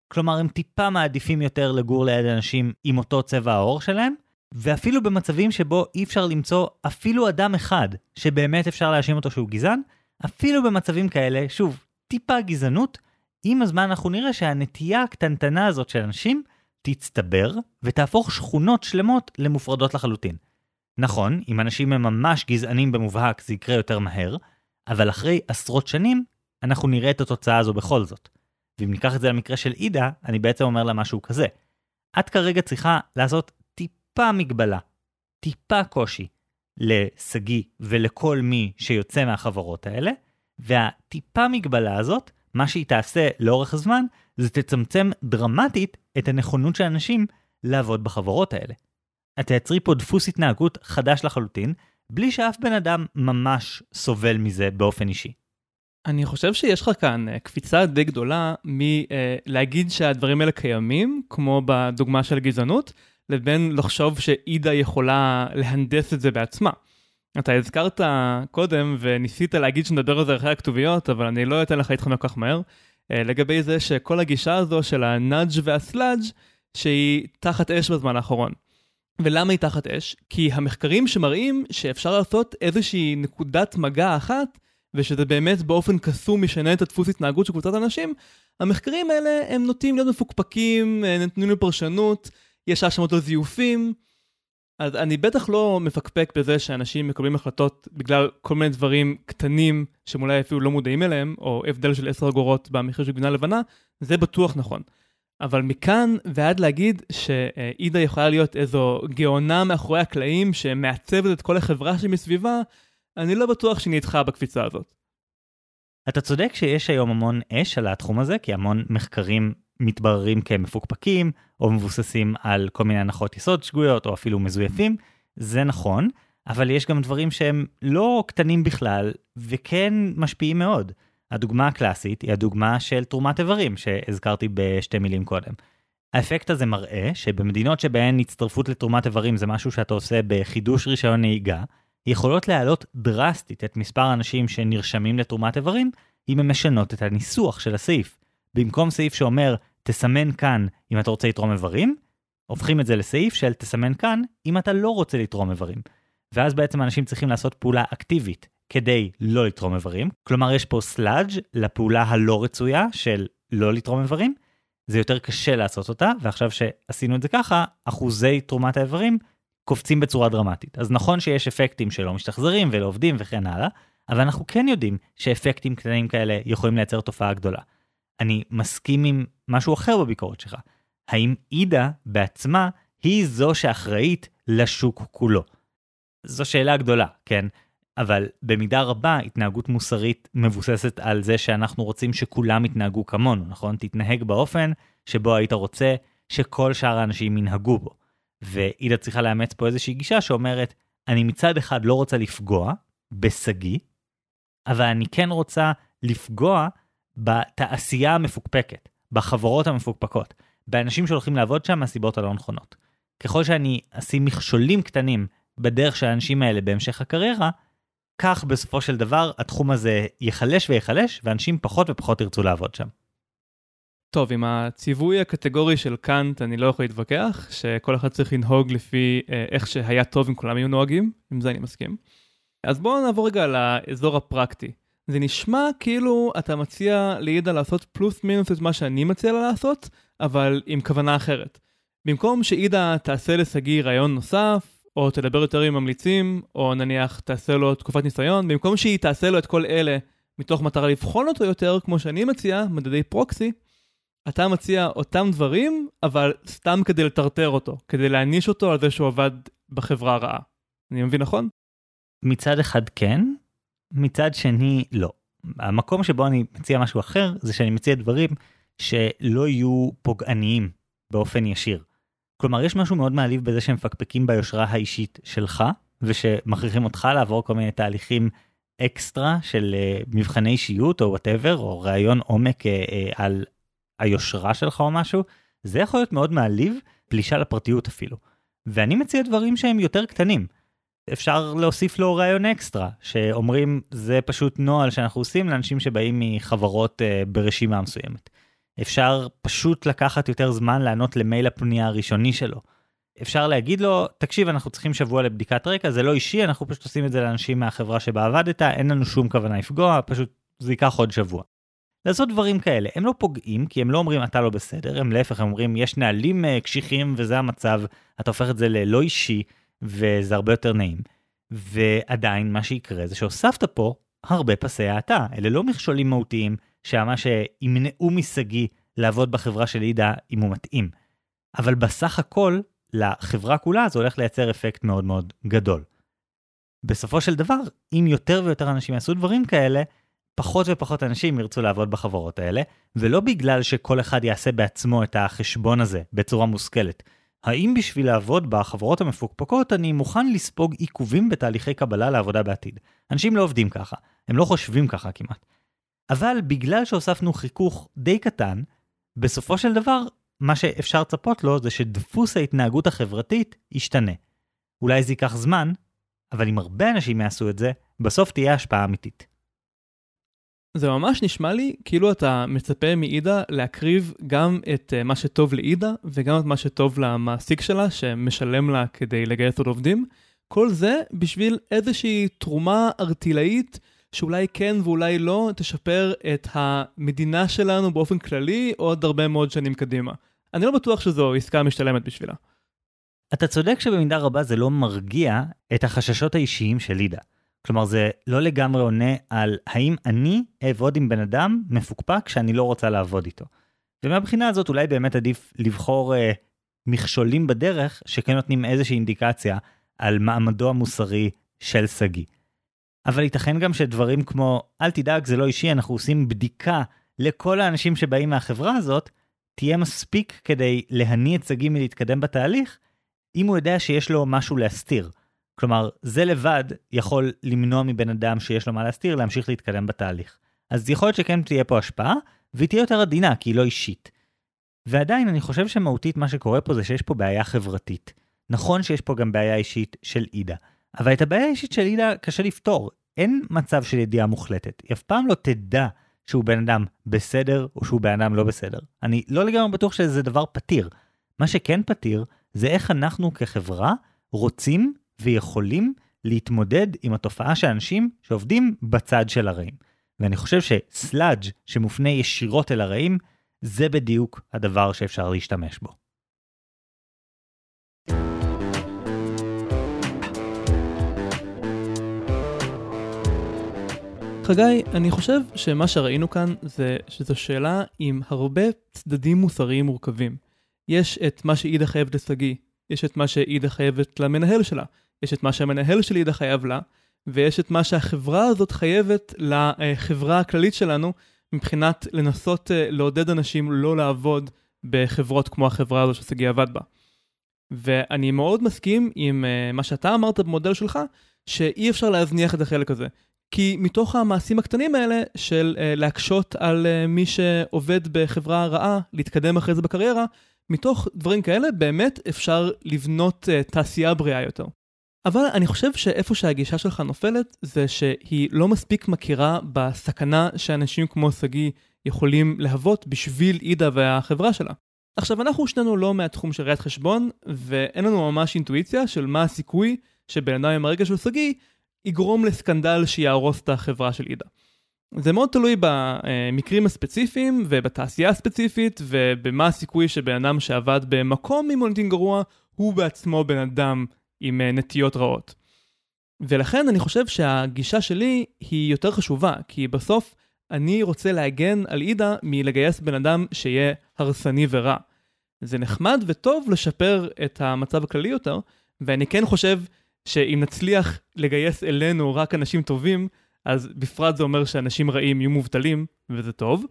כלומר, הם טיפה מעדיפים יותר לגור ליד אנשים עם אותו צבע העור שלהם, ואפילו במצבים שבו אי אפשר למצוא אפילו אדם אחד שבאמת אפשר להאשים אותו שהוא גזען, אפילו במצבים כאלה, שוב, טיפה גזענות, עם הזמן אנחנו נראה שהנטייה הקטנטנה הזאת של אנשים תצטבר ותהפוך שכונות שלמות למופרדות לחלוטין. נכון, אם אנשים הם ממש גזענים במובהק זה יקרה יותר מהר, אבל אחרי עשרות שנים אנחנו נראה את התוצאה הזו בכל זאת. ואם ניקח את זה למקרה של עידה, אני בעצם אומר לה משהו כזה. את כרגע צריכה לעשות טיפה מגבלה, טיפה קושי לסגי ולכל מי שיוצא מהחברות האלה, והטיפה מגבלה הזאת, מה שהיא תעשה לאורך הזמן, זה תצמצם דרמטית את הנכונות של אנשים לעבוד בחברות האלה. את תייצרי פה דפוס התנהגות חדש לחלוטין, בלי שאף בן אדם ממש סובל מזה באופן אישי. אני חושב שיש לך כאן קפיצה די גדולה מלהגיד שהדברים האלה קיימים, כמו בדוגמה של גזענות, לבין לחשוב שעידה יכולה להנדס את זה בעצמה. אתה הזכרת קודם וניסית להגיד שנדבר על זה אחרי הכתוביות, אבל אני לא אתן לך להתחמק כך מהר, לגבי זה שכל הגישה הזו של הנאג' והסלאג' שהיא תחת אש בזמן האחרון. ולמה היא תחת אש? כי המחקרים שמראים שאפשר לעשות איזושהי נקודת מגע אחת, ושזה באמת באופן קסום משנה את הדפוס התנהגות של קבוצת אנשים, המחקרים האלה הם נוטים להיות מפוקפקים, נתנו לפרשנות, יש האשמות לא זיופים, אז אני בטח לא מפקפק בזה שאנשים מקבלים החלטות בגלל כל מיני דברים קטנים שמולי אפילו לא מודעים אליהם, או הבדל של 10 אגורות במחיר של גבינה לבנה, זה בטוח נכון. אבל מכאן ועד להגיד שעידה יכולה להיות איזו גאונה מאחורי הקלעים שמעצבת את כל החברה שמסביבה, אני לא בטוח שאני איתך בקפיצה הזאת. אתה צודק שיש היום המון אש על התחום הזה, כי המון מחקרים מתבררים כמפוקפקים, או מבוססים על כל מיני הנחות יסוד שגויות, או אפילו מזויפים, זה נכון, אבל יש גם דברים שהם לא קטנים בכלל, וכן משפיעים מאוד. הדוגמה הקלאסית היא הדוגמה של תרומת איברים, שהזכרתי בשתי מילים קודם. האפקט הזה מראה שבמדינות שבהן הצטרפות לתרומת איברים זה משהו שאתה עושה בחידוש רישיון נהיגה, יכולות להעלות דרסטית את מספר האנשים שנרשמים לתרומת איברים, אם הן משנות את הניסוח של הסעיף. במקום סעיף שאומר, תסמן כאן אם אתה רוצה לתרום איברים, הופכים את זה לסעיף של תסמן כאן אם אתה לא רוצה לתרום איברים. ואז בעצם אנשים צריכים לעשות פעולה אקטיבית כדי לא לתרום איברים. כלומר, יש פה sludge לפעולה הלא רצויה של לא לתרום איברים. זה יותר קשה לעשות אותה, ועכשיו שעשינו את זה ככה, אחוזי תרומת האיברים קופצים בצורה דרמטית. אז נכון שיש אפקטים שלא משתחזרים ולא עובדים וכן הלאה, אבל אנחנו כן יודעים שאפקטים קטנים כאלה יכולים לייצר תופעה גדולה. אני מסכים עם משהו אחר בביקורת שלך. האם עידה בעצמה היא זו שאחראית לשוק כולו? זו שאלה גדולה, כן? אבל במידה רבה התנהגות מוסרית מבוססת על זה שאנחנו רוצים שכולם יתנהגו כמונו, נכון? תתנהג באופן שבו היית רוצה שכל שאר האנשים ינהגו בו. ועידה צריכה לאמץ פה איזושהי גישה שאומרת, אני מצד אחד לא רוצה לפגוע בסגי, אבל אני כן רוצה לפגוע בתעשייה המפוקפקת, בחברות המפוקפקות, באנשים שהולכים לעבוד שם מהסיבות הלא נכונות. ככל שאני אשים מכשולים קטנים בדרך שהאנשים האלה בהמשך הקריירה, כך בסופו של דבר התחום הזה ייחלש וייחלש, ואנשים פחות ופחות ירצו לעבוד שם. טוב, עם הציווי הקטגורי של קאנט אני לא יכול להתווכח, שכל אחד צריך לנהוג לפי איך שהיה טוב אם כולם היו נוהגים, עם זה אני מסכים. אז בואו נעבור רגע לאזור הפרקטי. זה נשמע כאילו אתה מציע לעידה לעשות פלוס מינוס את מה שאני מציע לה לעשות, אבל עם כוונה אחרת. במקום שעידה תעשה לסגי רעיון נוסף, או תדבר יותר עם ממליצים, או נניח תעשה לו תקופת ניסיון, במקום שהיא תעשה לו את כל אלה מתוך מטרה לבחון אותו יותר, כמו שאני מציע, מדדי פרוקסי, אתה מציע אותם דברים, אבל סתם כדי לטרטר אותו, כדי להניש אותו על זה שהוא עבד בחברה הרעה. אני מבין נכון? מצד אחד כן, מצד שני לא. המקום שבו אני מציע משהו אחר, זה שאני מציע דברים שלא יהיו פוגעניים באופן ישיר. כלומר, יש משהו מאוד מעליב בזה שהם מפקפקים ביושרה האישית שלך, ושמכריחים אותך לעבור כל מיני תהליכים אקסטרה של מבחני אישיות או whatever, או רעיון עומק על היושרה שלך או משהו. זה יכול להיות מאוד מעליב, פלישה לפרטיות אפילו. ואני מציע דברים שהם יותר קטנים. אפשר להוסיף לו רעיון אקסטרה, שאומרים זה פשוט נועל שאנחנו עושים לאנשים שבאים מחברות ברשימה מסוימת. אפשר פשוט לקחת יותר זמן לענות למייל הפנייה הראשוני שלו. אפשר להגיד לו, תקשיב, אנחנו צריכים שבוע לבדיקת רקע, זה לא אישי, אנחנו פשוט עושים את זה לאנשים מהחברה שבה עבדת, אין לנו שום כוונה לפגוע, פשוט זה ייקח עוד שבוע. לעשות דברים כאלה, הם לא פוגעים, כי הם לא אומרים אתה לא בסדר, הם להפך, הם אומרים יש נהלים קשיחים וזה המצב, אתה הופך את זה ללא אישי, וזה הרבה יותר נעים. ועדיין מה שיקרה זה שהוספת פה הרבה פסי האטה, אלה לא מכשולים מהותיים, שמה שימנעו משגיא לעבוד בחברה של ידע אם הוא מתאים. אבל בסך הכל, לחברה כולה זה הולך לייצר אפקט מאוד מאוד גדול. בסופו של דבר, אם יותר ויותר אנשים יעשו דברים כאלה, פחות ופחות אנשים ירצו לעבוד בחברות האלה, ולא בגלל שכל אחד יעשה בעצמו את החשבון הזה בצורה מושכלת. האם בשביל לעבוד בחברות המפוקפקות אני מוכן לספוג עיכובים בתהליכי קבלה לעבודה בעתיד? אנשים לא עובדים ככה, הם לא חושבים ככה כמעט. אבל בגלל שהוספנו חיכוך די קטן, בסופו של דבר מה שאפשר לצפות לו זה שדפוס ההתנהגות החברתית ישתנה. אולי זה ייקח זמן, אבל אם הרבה אנשים יעשו את זה, בסוף תהיה השפעה אמיתית. זה ממש נשמע לי כאילו אתה מצפה מעידה להקריב גם את מה שטוב לעידה וגם את מה שטוב למעסיק שלה שמשלם לה כדי לגייס עוד עובדים. כל זה בשביל איזושהי תרומה ארטילאית שאולי כן ואולי לא תשפר את המדינה שלנו באופן כללי עוד הרבה מאוד שנים קדימה. אני לא בטוח שזו עסקה משתלמת בשבילה. אתה צודק שבמידה רבה זה לא מרגיע את החששות האישיים של עידה. כלומר, זה לא לגמרי עונה על האם אני אעבוד עם בן אדם מפוקפק שאני לא רוצה לעבוד איתו. ומהבחינה הזאת אולי באמת עדיף לבחור מכשולים בדרך שכן נותנים איזושהי אינדיקציה על מעמדו המוסרי של סגי. אבל ייתכן גם שדברים כמו, אל תדאג, זה לא אישי, אנחנו עושים בדיקה לכל האנשים שבאים מהחברה הזאת, תהיה מספיק כדי להניע את סגי מלהתקדם בתהליך, אם הוא יודע שיש לו משהו להסתיר. כלומר, זה לבד יכול למנוע מבן אדם שיש לו מה להסתיר, להמשיך להתקדם בתהליך. אז יכול להיות שכן תהיה פה השפעה, והיא תהיה יותר עדינה, כי היא לא אישית. ועדיין אני חושב שמהותית מה שקורה פה זה שיש פה בעיה חברתית. נכון שיש פה גם בעיה אישית של עידה. אבל את הבעיה האישית של עידה קשה לפתור. אין מצב של ידיעה מוחלטת. היא אף פעם לא תדע שהוא בן אדם בסדר או שהוא בן אדם לא בסדר. אני לא לגמרי בטוח שזה דבר פתיר. מה שכן פתיר זה איך אנחנו כחברה רוצים ויכולים להתמודד עם התופעה של אנשים שעובדים בצד של הרעים. ואני חושב שסלאג' שמופנה ישירות אל הרעים, זה בדיוק הדבר שאפשר להשתמש בו. חגי, אני חושב שמה שראינו כאן זה שזו שאלה עם הרבה צדדים מוסריים מורכבים. יש את מה שעידה חייבת לסגי, יש את מה שעידה חייבת למנהל שלה, יש את מה שהמנהל של עידה חייב לה, ויש את מה שהחברה הזאת חייבת לחברה הכללית שלנו, מבחינת לנסות לעודד אנשים לא לעבוד בחברות כמו החברה הזו שסגי עבד בה. ואני מאוד מסכים עם מה שאתה אמרת במודל שלך, שאי אפשר להזניח את החלק הזה. כי מתוך המעשים הקטנים האלה של להקשות על מי שעובד בחברה רעה, להתקדם אחרי זה בקריירה, מתוך דברים כאלה באמת אפשר לבנות תעשייה בריאה יותר. אבל אני חושב שאיפה שהגישה שלך נופלת, זה שהיא לא מספיק מכירה בסכנה שאנשים כמו סגי יכולים להוות בשביל עידה והחברה שלה. עכשיו, אנחנו שנינו לא מהתחום של ראיית חשבון, ואין לנו ממש אינטואיציה של מה הסיכוי שבעיניי הרגע של סגי, יגרום לסקנדל שיערוס את החברה של עידה. זה מאוד תלוי במקרים הספציפיים ובתעשייה הספציפית ובמה הסיכוי שבן אדם שעבד במקום עם מוניטין גרוע הוא בעצמו בן אדם עם נטיות רעות. ולכן אני חושב שהגישה שלי היא יותר חשובה, כי בסוף אני רוצה להגן על עידה מלגייס בן אדם שיהיה הרסני ורע. זה נחמד וטוב לשפר את המצב הכללי יותר, ואני כן חושב שאם נצליח לגייס אלינו רק אנשים טובים, אז בפרט זה אומר שאנשים רעים יהיו מובטלים, וזה טוב.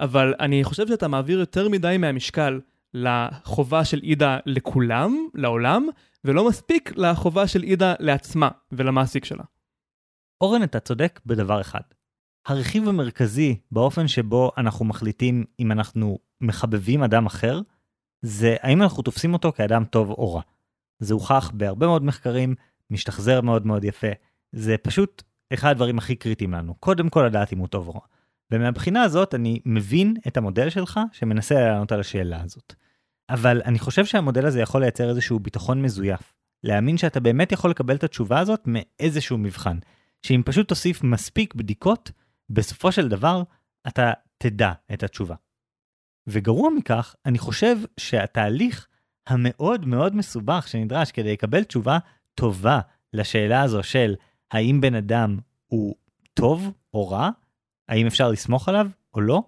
אבל אני חושב שאתה מעביר יותר מדי מהמשקל לחובה של עידה לכולם, לעולם, ולא מספיק לחובה של עידה לעצמה ולמעסיק שלה. אורן, אתה צודק בדבר אחד. הרכיב המרכזי באופן שבו אנחנו מחליטים אם אנחנו מחבבים אדם אחר, זה האם אנחנו תופסים אותו כאדם טוב או רע. זה הוכח בהרבה מאוד מחקרים, משתחזר מאוד מאוד יפה. זה פשוט אחד הדברים הכי קריטיים לנו. קודם כל לדעת אם הוא טוב או רע. ומהבחינה הזאת אני מבין את המודל שלך שמנסה לענות על השאלה הזאת. אבל אני חושב שהמודל הזה יכול לייצר איזשהו ביטחון מזויף. להאמין שאתה באמת יכול לקבל את התשובה הזאת מאיזשהו מבחן. שאם פשוט תוסיף מספיק בדיקות, בסופו של דבר אתה תדע את התשובה. וגרוע מכך, אני חושב שהתהליך המאוד מאוד מסובך שנדרש כדי לקבל תשובה טובה לשאלה הזו של האם בן אדם הוא טוב או רע, האם אפשר לסמוך עליו או לא,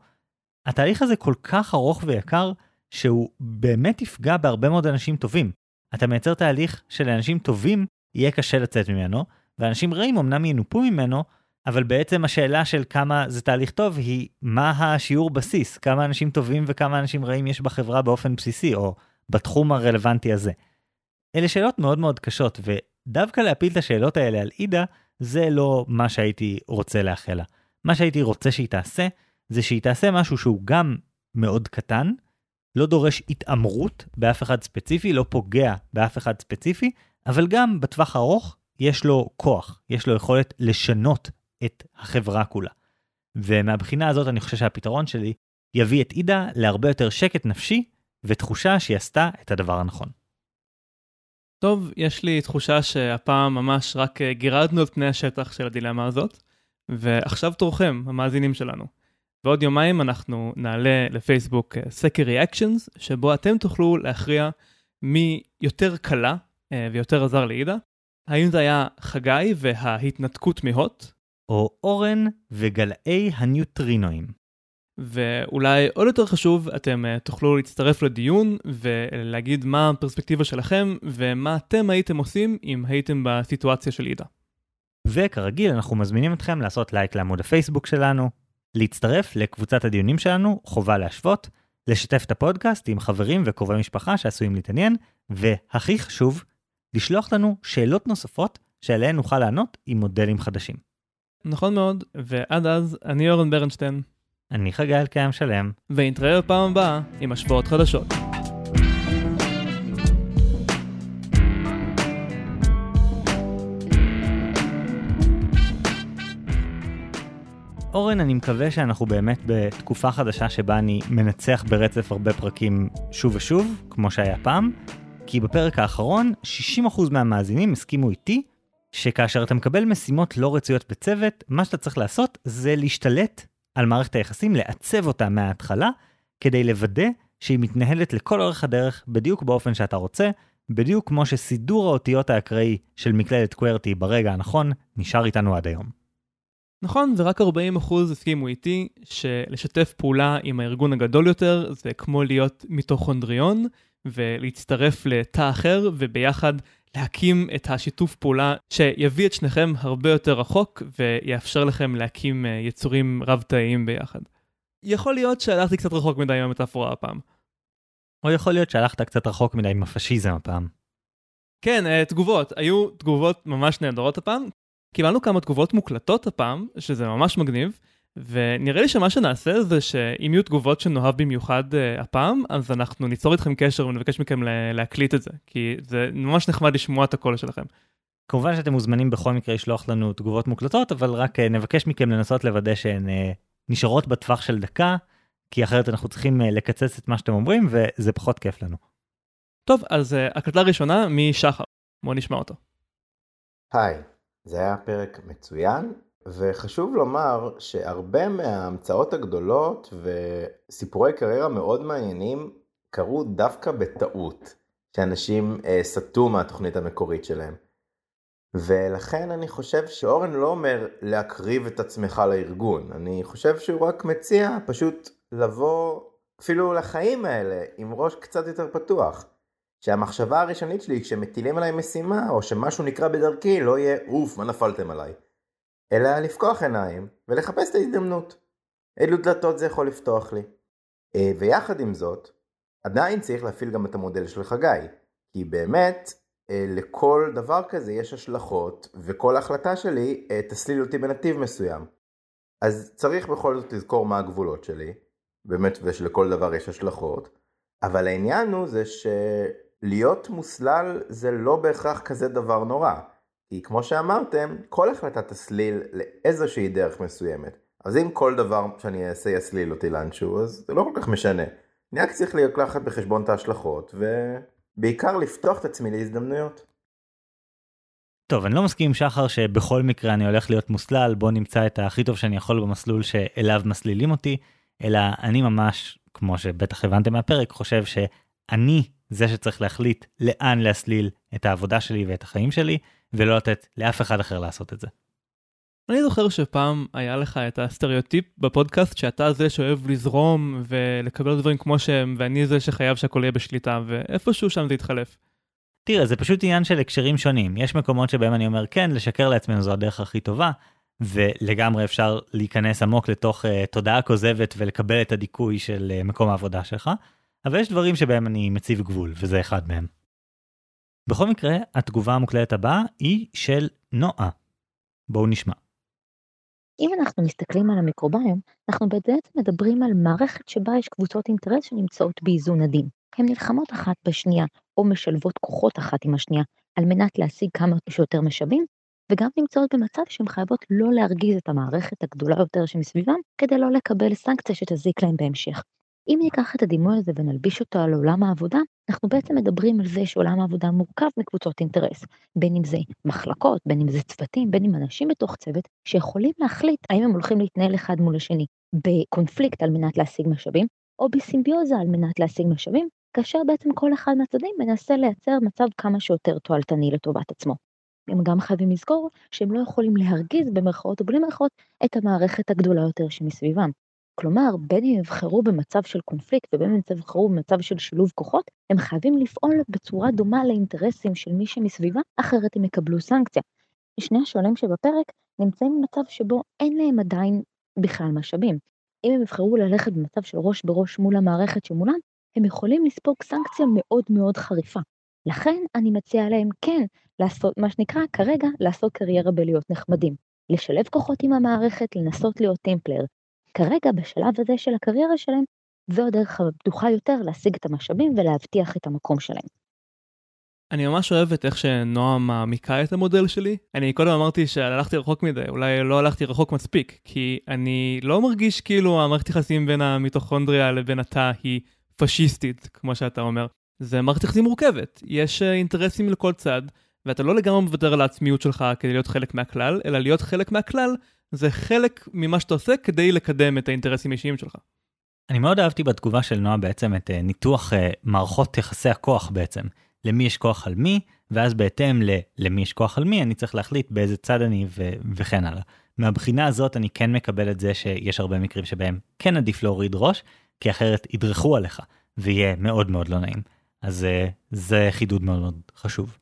התהליך הזה כל כך ארוך ויקר שהוא באמת יפגע בהרבה מאוד אנשים טובים. אתה מייצר תהליך שלאנשים טובים יהיה קשה לצאת ממנו, ואנשים רעים אמנם ינופו ממנו, אבל בעצם השאלה של כמה זה תהליך טוב היא מה השיעור בסיס, כמה אנשים טובים וכמה אנשים רעים יש בחברה באופן בסיסי, או בתחום הרלוונטי הזה. אלה שאלות מאוד מאוד קשות, ודווקא להפיל את השאלות האלה על עידה, זה לא מה שהייתי רוצה לאחל לה. מה שהייתי רוצה שהיא תעשה, זה שהיא תעשה משהו שהוא גם מאוד קטן, לא דורש התאמרות באף אחד ספציפי, לא פוגע באף אחד ספציפי, אבל גם בטווח ארוך יש לו כוח, יש לו יכולת לשנות את החברה כולה. ומהבחינה הזאת אני חושב שהפתרון שלי יביא את עידה להרבה יותר שקט נפשי, ותחושה שהיא עשתה את הדבר הנכון. טוב, יש לי תחושה שהפעם ממש רק גירדנו את פני השטח של הדילמה הזאת, ועכשיו תורכם, המאזינים שלנו. בעוד יומיים אנחנו נעלה לפייסבוק סקר ריאקשנס, שבו אתם תוכלו להכריע מי יותר קלה ויותר עזר לעידה. האם זה היה חגי וההתנתקות מהוט? או אורן וגלאי הניוטרינואים. ואולי עוד יותר חשוב, אתם תוכלו להצטרף לדיון ולהגיד מה הפרספקטיבה שלכם ומה אתם הייתם עושים אם הייתם בסיטואציה של עידה. וכרגיל אנחנו מזמינים אתכם לעשות לייק לעמוד הפייסבוק שלנו, להצטרף לקבוצת הדיונים שלנו, חובה להשוות, לשתף את הפודקאסט עם חברים וקרובי משפחה שעשויים להתעניין, והכי חשוב, לשלוח לנו שאלות נוספות שעליהן נוכל לענות עם מודלים חדשים. נכון מאוד, ועד אז אני אורן ברנשטיין. אני חגי על קיים שלם. ונתראה בפעם הבאה עם השפעות חדשות. אורן, אני מקווה שאנחנו באמת בתקופה חדשה שבה אני מנצח ברצף הרבה פרקים שוב ושוב, כמו שהיה פעם, כי בפרק האחרון 60% מהמאזינים הסכימו איתי שכאשר אתה מקבל משימות לא רצויות בצוות, מה שאתה צריך לעשות זה להשתלט על מערכת היחסים, לעצב אותה מההתחלה, כדי לוודא שהיא מתנהלת לכל אורך הדרך, בדיוק באופן שאתה רוצה, בדיוק כמו שסידור האותיות האקראי של מקלדת קוורטי ברגע הנכון, נשאר איתנו עד היום. נכון, ורק 40% הסכימו איתי, שלשתף פעולה עם הארגון הגדול יותר, זה כמו להיות מיטוכונדריון, ולהצטרף לתא אחר, וביחד להקים את השיתוף פעולה שיביא את שניכם הרבה יותר רחוק, ויאפשר לכם להקים יצורים רב-תאיים ביחד. יכול להיות שהלכתי קצת רחוק מדי עם המטאפורה הפעם. או יכול להיות שהלכת קצת רחוק מדי עם הפשיזם הפעם. כן, תגובות. היו תגובות ממש נהדרות הפעם. קיבלנו כמה תגובות מוקלטות הפעם, שזה ממש מגניב, ונראה לי שמה שנעשה זה שאם יהיו תגובות שנאהב במיוחד הפעם, אז אנחנו ניצור איתכם קשר ונבקש מכם להקליט את זה, כי זה ממש נחמד לשמוע את הקול שלכם. כמובן שאתם מוזמנים בכל מקרה לשלוח לנו תגובות מוקלטות, אבל רק נבקש מכם לנסות לוודא שהן נשארות בטווח של דקה, כי אחרת אנחנו צריכים לקצץ את מה שאתם אומרים, וזה פחות כיף לנו. טוב, אז הקלטה ראשונה משחר. בואו נשמע אותו. היי, זה היה פרק מצוין. וחשוב לומר שהרבה מההמצאות הגדולות וסיפורי קריירה מאוד מעניינים קרו דווקא בטעות, שאנשים סטו מהתוכנית המקורית שלהם. ולכן אני חושב שאורן לא אומר להקריב את עצמך לארגון, אני חושב שהוא רק מציע פשוט לבוא אפילו לחיים האלה עם ראש קצת יותר פתוח. שהמחשבה הראשונית שלי כשמטילים עליי משימה או שמשהו נקרא בדרכי לא יהיה אוף מה נפלתם עליי. אלא לפקוח עיניים ולחפש את ההזדמנות. אילו דלתות זה יכול לפתוח לי. ויחד עם זאת, עדיין צריך להפעיל גם את המודל של חגי. כי באמת, לכל דבר כזה יש השלכות, וכל ההחלטה שלי תסליל אותי בנתיב מסוים. אז צריך בכל זאת לזכור מה הגבולות שלי. באמת, ושלכל דבר יש השלכות. אבל העניין הוא זה שלהיות מוסלל זה לא בהכרח כזה דבר נורא. כי כמו שאמרתם, כל החלטה תסליל לאיזושהי דרך מסוימת. אז אם כל דבר שאני אעשה יסליל אותי לאנשהו, אז זה לא כל כך משנה. אני רק צריך לקחת בחשבון את ההשלכות, ובעיקר לפתוח את עצמי להזדמנויות. טוב, אני לא מסכים עם שחר שבכל מקרה אני הולך להיות מוסלל, בוא נמצא את הכי טוב שאני יכול במסלול שאליו מסלילים אותי, אלא אני ממש, כמו שבטח הבנתם מהפרק, חושב שאני זה שצריך להחליט לאן להסליל את העבודה שלי ואת החיים שלי, ולא לתת לאף אחד אחר לעשות את זה. אני זוכר שפעם היה לך את הסטריאוטיפ בפודקאסט, שאתה זה שאוהב לזרום ולקבל דברים כמו שהם, ואני זה שחייב שהכל יהיה בשליטה, ואיפשהו שם זה התחלף. תראה, זה פשוט עניין של הקשרים שונים. יש מקומות שבהם אני אומר, כן, לשקר לעצמנו זו הדרך הכי טובה, ולגמרי אפשר להיכנס עמוק לתוך תודעה כוזבת ולקבל את הדיכוי של מקום העבודה שלך, אבל יש דברים שבהם אני מציב גבול, וזה אחד מהם. בכל מקרה, התגובה המוקלטת הבאה היא של נועה. בואו נשמע. אם אנחנו מסתכלים על המיקרוביום, אנחנו בעצם מדברים על מערכת שבה יש קבוצות אינטרס שנמצאות באיזון עדין. הן נלחמות אחת בשנייה, או משלבות כוחות אחת עם השנייה, על מנת להשיג כמה שיותר משאבים, וגם נמצאות במצב שהן חייבות לא להרגיז את המערכת הגדולה יותר שמסביבם, כדי לא לקבל סנקציה שתזיק להם בהמשך. אם ניקח את הדימוי הזה ונלביש אותו על עולם העבודה, אנחנו בעצם מדברים על זה שעולם העבודה מורכב מקבוצות אינטרס, בין אם זה מחלקות, בין אם זה צוותים, בין אם אנשים בתוך צוות, שיכולים להחליט האם הם הולכים להתנהל אחד מול השני, בקונפליקט על מנת להשיג משאבים, או בסימביוזה על מנת להשיג משאבים, כאשר בעצם כל אחד מהצדדים מנסה לייצר מצב כמה שיותר תועלתני לטובת עצמו. הם גם חייבים לזכור שהם לא יכולים להרגיז במרכאות או בלי מרכאות את המערכת הגדולה יותר שמסביבם. כלומר, בין אם יבחרו במצב של קונפליקט ובין אם יבחרו במצב של שילוב כוחות, הם חייבים לפעול בצורה דומה לאינטרסים של מי שמסביבה, אחרת הם יקבלו סנקציה. שני השואלים שבפרק נמצאים במצב שבו אין להם עדיין בכלל משאבים. אם הם יבחרו ללכת במצב של ראש בראש מול המערכת שמולן, הם יכולים לספוג סנקציה מאוד מאוד חריפה. לכן אני מציעה להם כן לעשות, מה שנקרא כרגע, לעשות קריירה בלהיות נחמדים. לשלב כוחות עם המערכת, לנסות להיות טמפלר. כרגע בשלב הזה של הקריירה שלהם, זו הדרך הבטוחה יותר להשיג את המשאבים ולהבטיח את המקום שלהם. אני ממש אוהבת איך שנועה מעמיקה את המודל שלי. אני קודם אמרתי שהלכתי רחוק מדי, אולי לא הלכתי רחוק מספיק, כי אני לא מרגיש כאילו המערכת יחסים בין המיטוכונדריה לבין התא היא פשיסטית, כמו שאתה אומר. זה מערכת יחסים מורכבת, יש אינטרסים לכל צד, ואתה לא לגמרי מוותר על העצמיות שלך כדי להיות חלק מהכלל, אלא להיות חלק מהכלל זה חלק ממה שאתה עושה כדי לקדם את האינטרסים האישיים שלך. אני מאוד אהבתי בתגובה של נועה בעצם את ניתוח מערכות יחסי הכוח בעצם. למי יש כוח על מי, ואז בהתאם למי יש כוח על מי, אני צריך להחליט באיזה צד אני וכן הלאה. מהבחינה הזאת אני כן מקבל את זה שיש הרבה מקרים שבהם כן עדיף להוריד ראש, כי אחרת ידרכו עליך, ויהיה מאוד מאוד לא נעים. אז זה חידוד מאוד מאוד חשוב.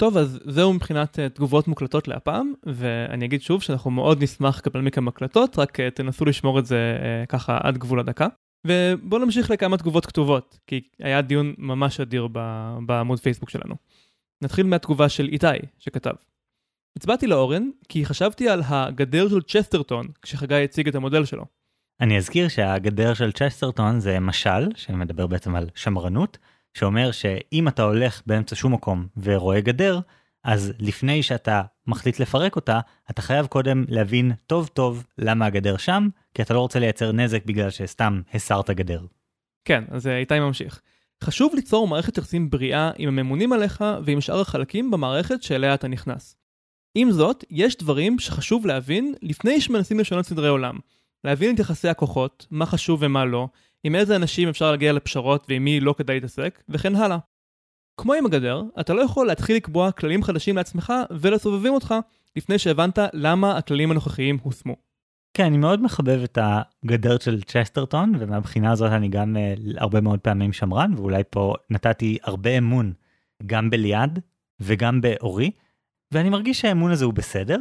טוב, אז זהו מבחינת תגובות מוקלטות להפעם, ואני אגיד שוב שאנחנו מאוד נשמח לקבל מכם הקלטות, רק תנסו לשמור את זה ככה עד גבול הדקה. ובואו נמשיך לכמה תגובות כתובות, כי היה דיון ממש אדיר בעמוד פייסבוק שלנו. נתחיל מהתגובה של איתי, שכתב: הצבעתי לאורן, כי חשבתי על הגדר של צ'סטרטון, כשחגי הציג את המודל שלו. אני אזכיר שהגדר של צ'סטרטון זה משל, שמדבר בעצם על שמרנות, שאומר שאם אתה הולך באמצע שום מקום ורואה גדר, אז לפני שאתה מחליט לפרק אותה, אתה חייב קודם להבין טוב טוב למה הגדר שם, כי אתה לא רוצה לייצר נזק בגלל שסתם הסרת גדר. כן, אז איתי ממשיך. חשוב ליצור מערכת יחסים בריאה עם הממונים עליך ועם שאר החלקים במערכת שאליה אתה נכנס. עם זאת, יש דברים שחשוב להבין לפני שמנסים לשנות סדרי עולם. להבין את יחסי הכוחות, מה חשוב ומה לא, עם איזה אנשים אפשר להגיע לפשרות ועם מי לא כדאי להתעסק, וכן הלאה. כמו עם הגדר, אתה לא יכול להתחיל לקבוע כללים חדשים לעצמך ולסובבים אותך, לפני שהבנת למה הכללים הנוכחיים הוסמו. כן, אני מאוד מחבב את הגדר של צ'סטרטון, ומהבחינה הזאת אני גם הרבה מאוד פעמים שמרן, ואולי פה נתתי הרבה אמון, גם בליד וגם באורי, ואני מרגיש שהאמון הזה הוא בסדר,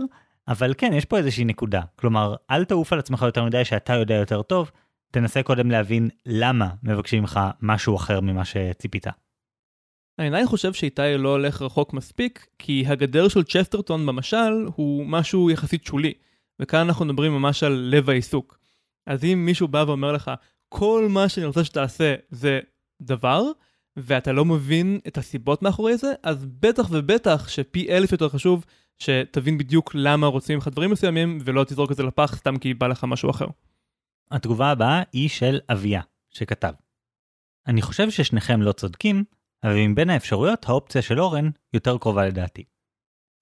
אבל כן, יש פה איזושהי נקודה. כלומר, אל תעוף על עצמך יותר מדי שאתה יודע יותר טוב, תנסה קודם להבין למה מבקשים לך משהו אחר ממה שציפית. אני חושב שאיתי לא הולך רחוק מספיק, כי הגדר של צ'סטרטון במשל הוא משהו יחסית שולי, וכאן אנחנו מדברים ממש על לב העיסוק. אז אם מישהו בא ואומר לך, כל מה שאני רוצה שתעשה זה דבר, ואתה לא מבין את הסיבות מאחורי זה, אז בטח ובטח שפי אלף יותר חשוב שתבין בדיוק למה רוצים לך דברים מסוימים, ולא תזרוק את זה לפח סתם כי בא לך משהו אחר. התגובה הבאה היא של אביה, שכתב: אני חושב ששניכם לא צודקים, אבל מבין האפשרויות, האופציה של אורן יותר קרובה לדעתי.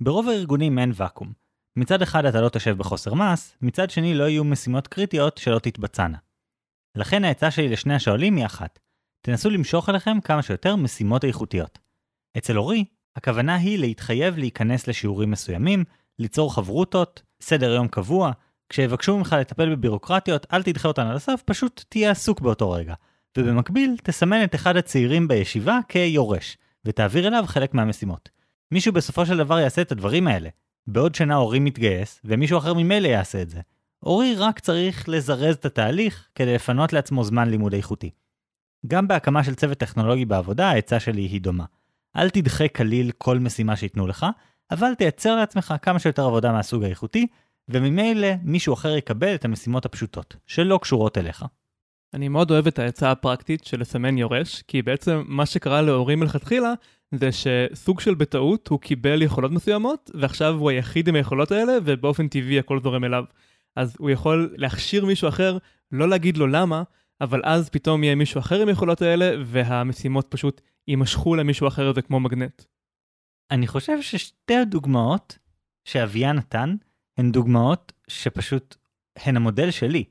ברוב הארגונים אין וקום. מצד אחד אתה לא תשב בחוסר מס, מצד שני לא יהיו משימות קריטיות שלא תתבצענה. לכן ההצעה שלי לשני השואלים היא אחת. תנסו למשוך עליכם כמה שיותר משימות איכותיות. אצל אורי, הכוונה היא להתחייב להיכנס לשיעורים מסוימים, ליצור חברותות, סדר יום קבוע. כשיבקשו ממך לטפל בבירוקרטיות, אל תדחה אותן על הסף, פשוט תהיה עסוק באותו רגע. ובמקביל, תסמן את אחד הצעירים בישיבה כיורש, ותעביר אליו חלק מהמשימות. מישהו בסופו של דבר יעשה את הדברים האלה. בעוד שנה אורי מתגייס, ומישהו אחר ממילא יעשה את זה. אורי רק צריך לזרז את התהליך, כדי לפנות לעצמו זמן לימוד איכותי. גם בהקמה של צוות טכנולוגי בעבודה, ההצעה שלי היא דומה. אל תדחה כליל כל משימה שיתנו לך, אבל תייצר לעצמך כמה שיותר עבודה מהסוג האיכותי, וממילא מישהו אחר יקבל את המשימות הפשוטות, שלא קשורות אליך. אני מאוד אוהב את ההצעה הפרקטית של לסמן יורש, כי בעצם מה שקרה להורים מלכתחילה, זה שסוג של בטעות הוא קיבל יכולות מסוימות, ועכשיו הוא היחיד עם היכולות האלה, ובאופן טבעי הכל זורם אליו. אז הוא יכול להכשיר מישהו אחר, לא להגיד לו למה, אבל אז פתאום יהיה מישהו אחר עם היכולות האלה, והמשימות פשוט יימשכו למישהו אחר, זה כמו מגנט. אני חושב ששתי הדוגמאות שאביה נתן, הן דוגמאות שפשוט הן המודל שלי.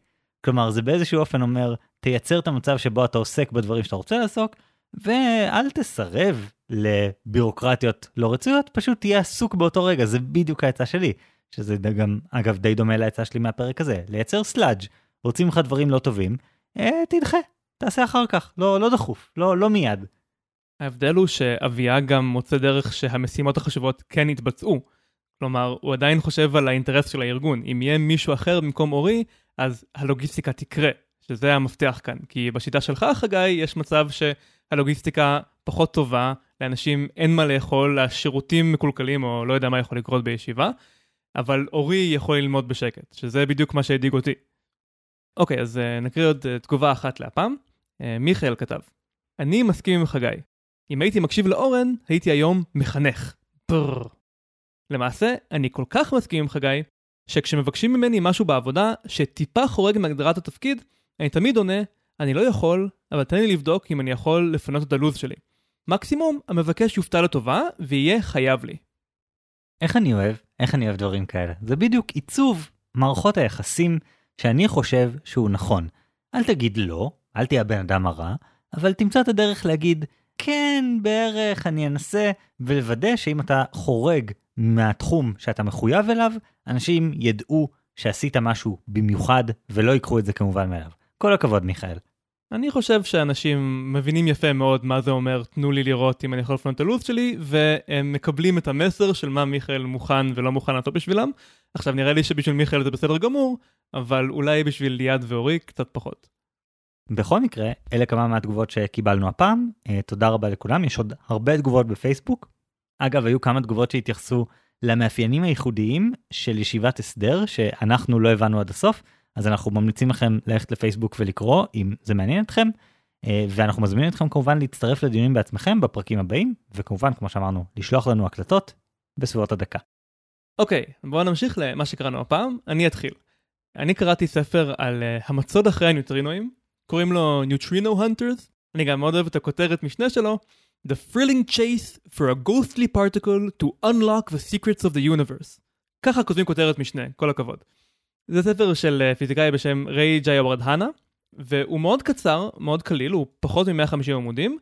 כלומר, זה באיזשהו אופן אומר, תייצר את המצב שבו אתה עוסק בדברים שאתה רוצה לעסוק, ואל תסרב לבירוקרטיות לא רצויות, פשוט תהיה עסוק באותו רגע. זה בדיוק ההצעה שלי, שזה גם, אגב, די דומה להצעה שלי מהפרק הזה. לייצר סלאג'. רוצים לך דברים לא טובים, תדחה, תעשה אחר כך, לא דחוף, לא מיד. ההבדל הוא שאביה גם מוצא דרך שהמשימות החשובות כן התבצעו. כלומר, הוא עדיין חושב על האינטרס של הארגון. אם יהיה מישהו אחר במקום אורי, אז הלוגיסטיקה תקרה, שזה המפתח כאן. כי בשיטה שלך, חגי, יש מצב שהלוגיסטיקה פחות טובה, לאנשים אין מה לאכול, השירותים מקולקלים, או לא יודע מה יכול לקרות בישיבה, אבל אורי יכול ללמוד בשקט, שזה בדיוק מה שהדיג אותי. אוקיי, אז נקריא עוד תגובה אחת להפעם. מיכאל כתב: אני מסכים עם חגי. אם הייתי מקשיב לאורן, הייתי היום מחנך. פרררר. למעשה, אני כל כך מסכים עם חגי, שכשמבקשים ממני משהו בעבודה שטיפה חורג מהגדרת התפקיד, אני תמיד עונה, אני לא יכול, אבל תן לי לבדוק אם אני יכול לפנות את הלוז שלי. מקסימום, המבקש יופתע לטובה ויהיה חייב לי. איך אני אוהב דברים כאלה. זה בדיוק עיצוב מערכות היחסים שאני חושב שהוא נכון. אל תגיד לא, אל תהיה בן אדם הרע, אבל תמצא את הדרך להגיד, כן, בערך, אני אנסה, ולוודא שאם אתה חורג מהתחום שאתה מחויב אליו, אנשים ידעו שעשית משהו במיוחד, ולא יקחו את זה כמובן מאליו. כל הכבוד, מיכאל. אני חושב שאנשים מבינים יפה מאוד מה זה אומר, תנו לי לראות אם אני יכול לפנות את הלו"ז שלי, והם מקבלים את המסר של מה מיכאל מוכן ולא מוכן לעשות בשבילם. עכשיו נראה לי שבשביל מיכאל זה בסדר גמור, אבל אולי בשביל ליד ואורי קצת פחות. בכל מקרה, אלה כמה מהתגובות שקיבלנו הפעם. תודה רבה לכולם, יש עוד הרבה תגובות בפייסבוק. אגב, היו כמה תגובות שהתייחסו למאפיינים הייחודיים של ישיבת הסדר, שאנחנו לא הבנו עד הסוף, אז אנחנו ממליצים לכם ללכת לפייסבוק ולקרוא, אם זה מעניין אתכם, ואנחנו מזמינים אתכם כמובן להצטרף לדיונים בעצמכם בפרקים הבאים, וכמובן, כמו שאמרנו, לשלוח לנו הקלטות בסביבות הדקה. אוקיי, בואו נמשיך למה שקראנו הפעם. אני אתחיל. אני קראתי ספר על המצוד אחרי הניוטרינואים, קוראים לו Neutrino Hunters, אני גם מאוד אוהב את הכותרת משנה שלו, The Thrilling Chase for a Ghostly Particle to Unlock the Secrets of the Universe. ככה כותבים כותרת משנה, כל הכבוד. זה ספר של פיזיקאי בשם ריי ג'יאוורדהנה, והוא מאוד קצר, מאוד קליל, הוא פחות מ-150 עמודים,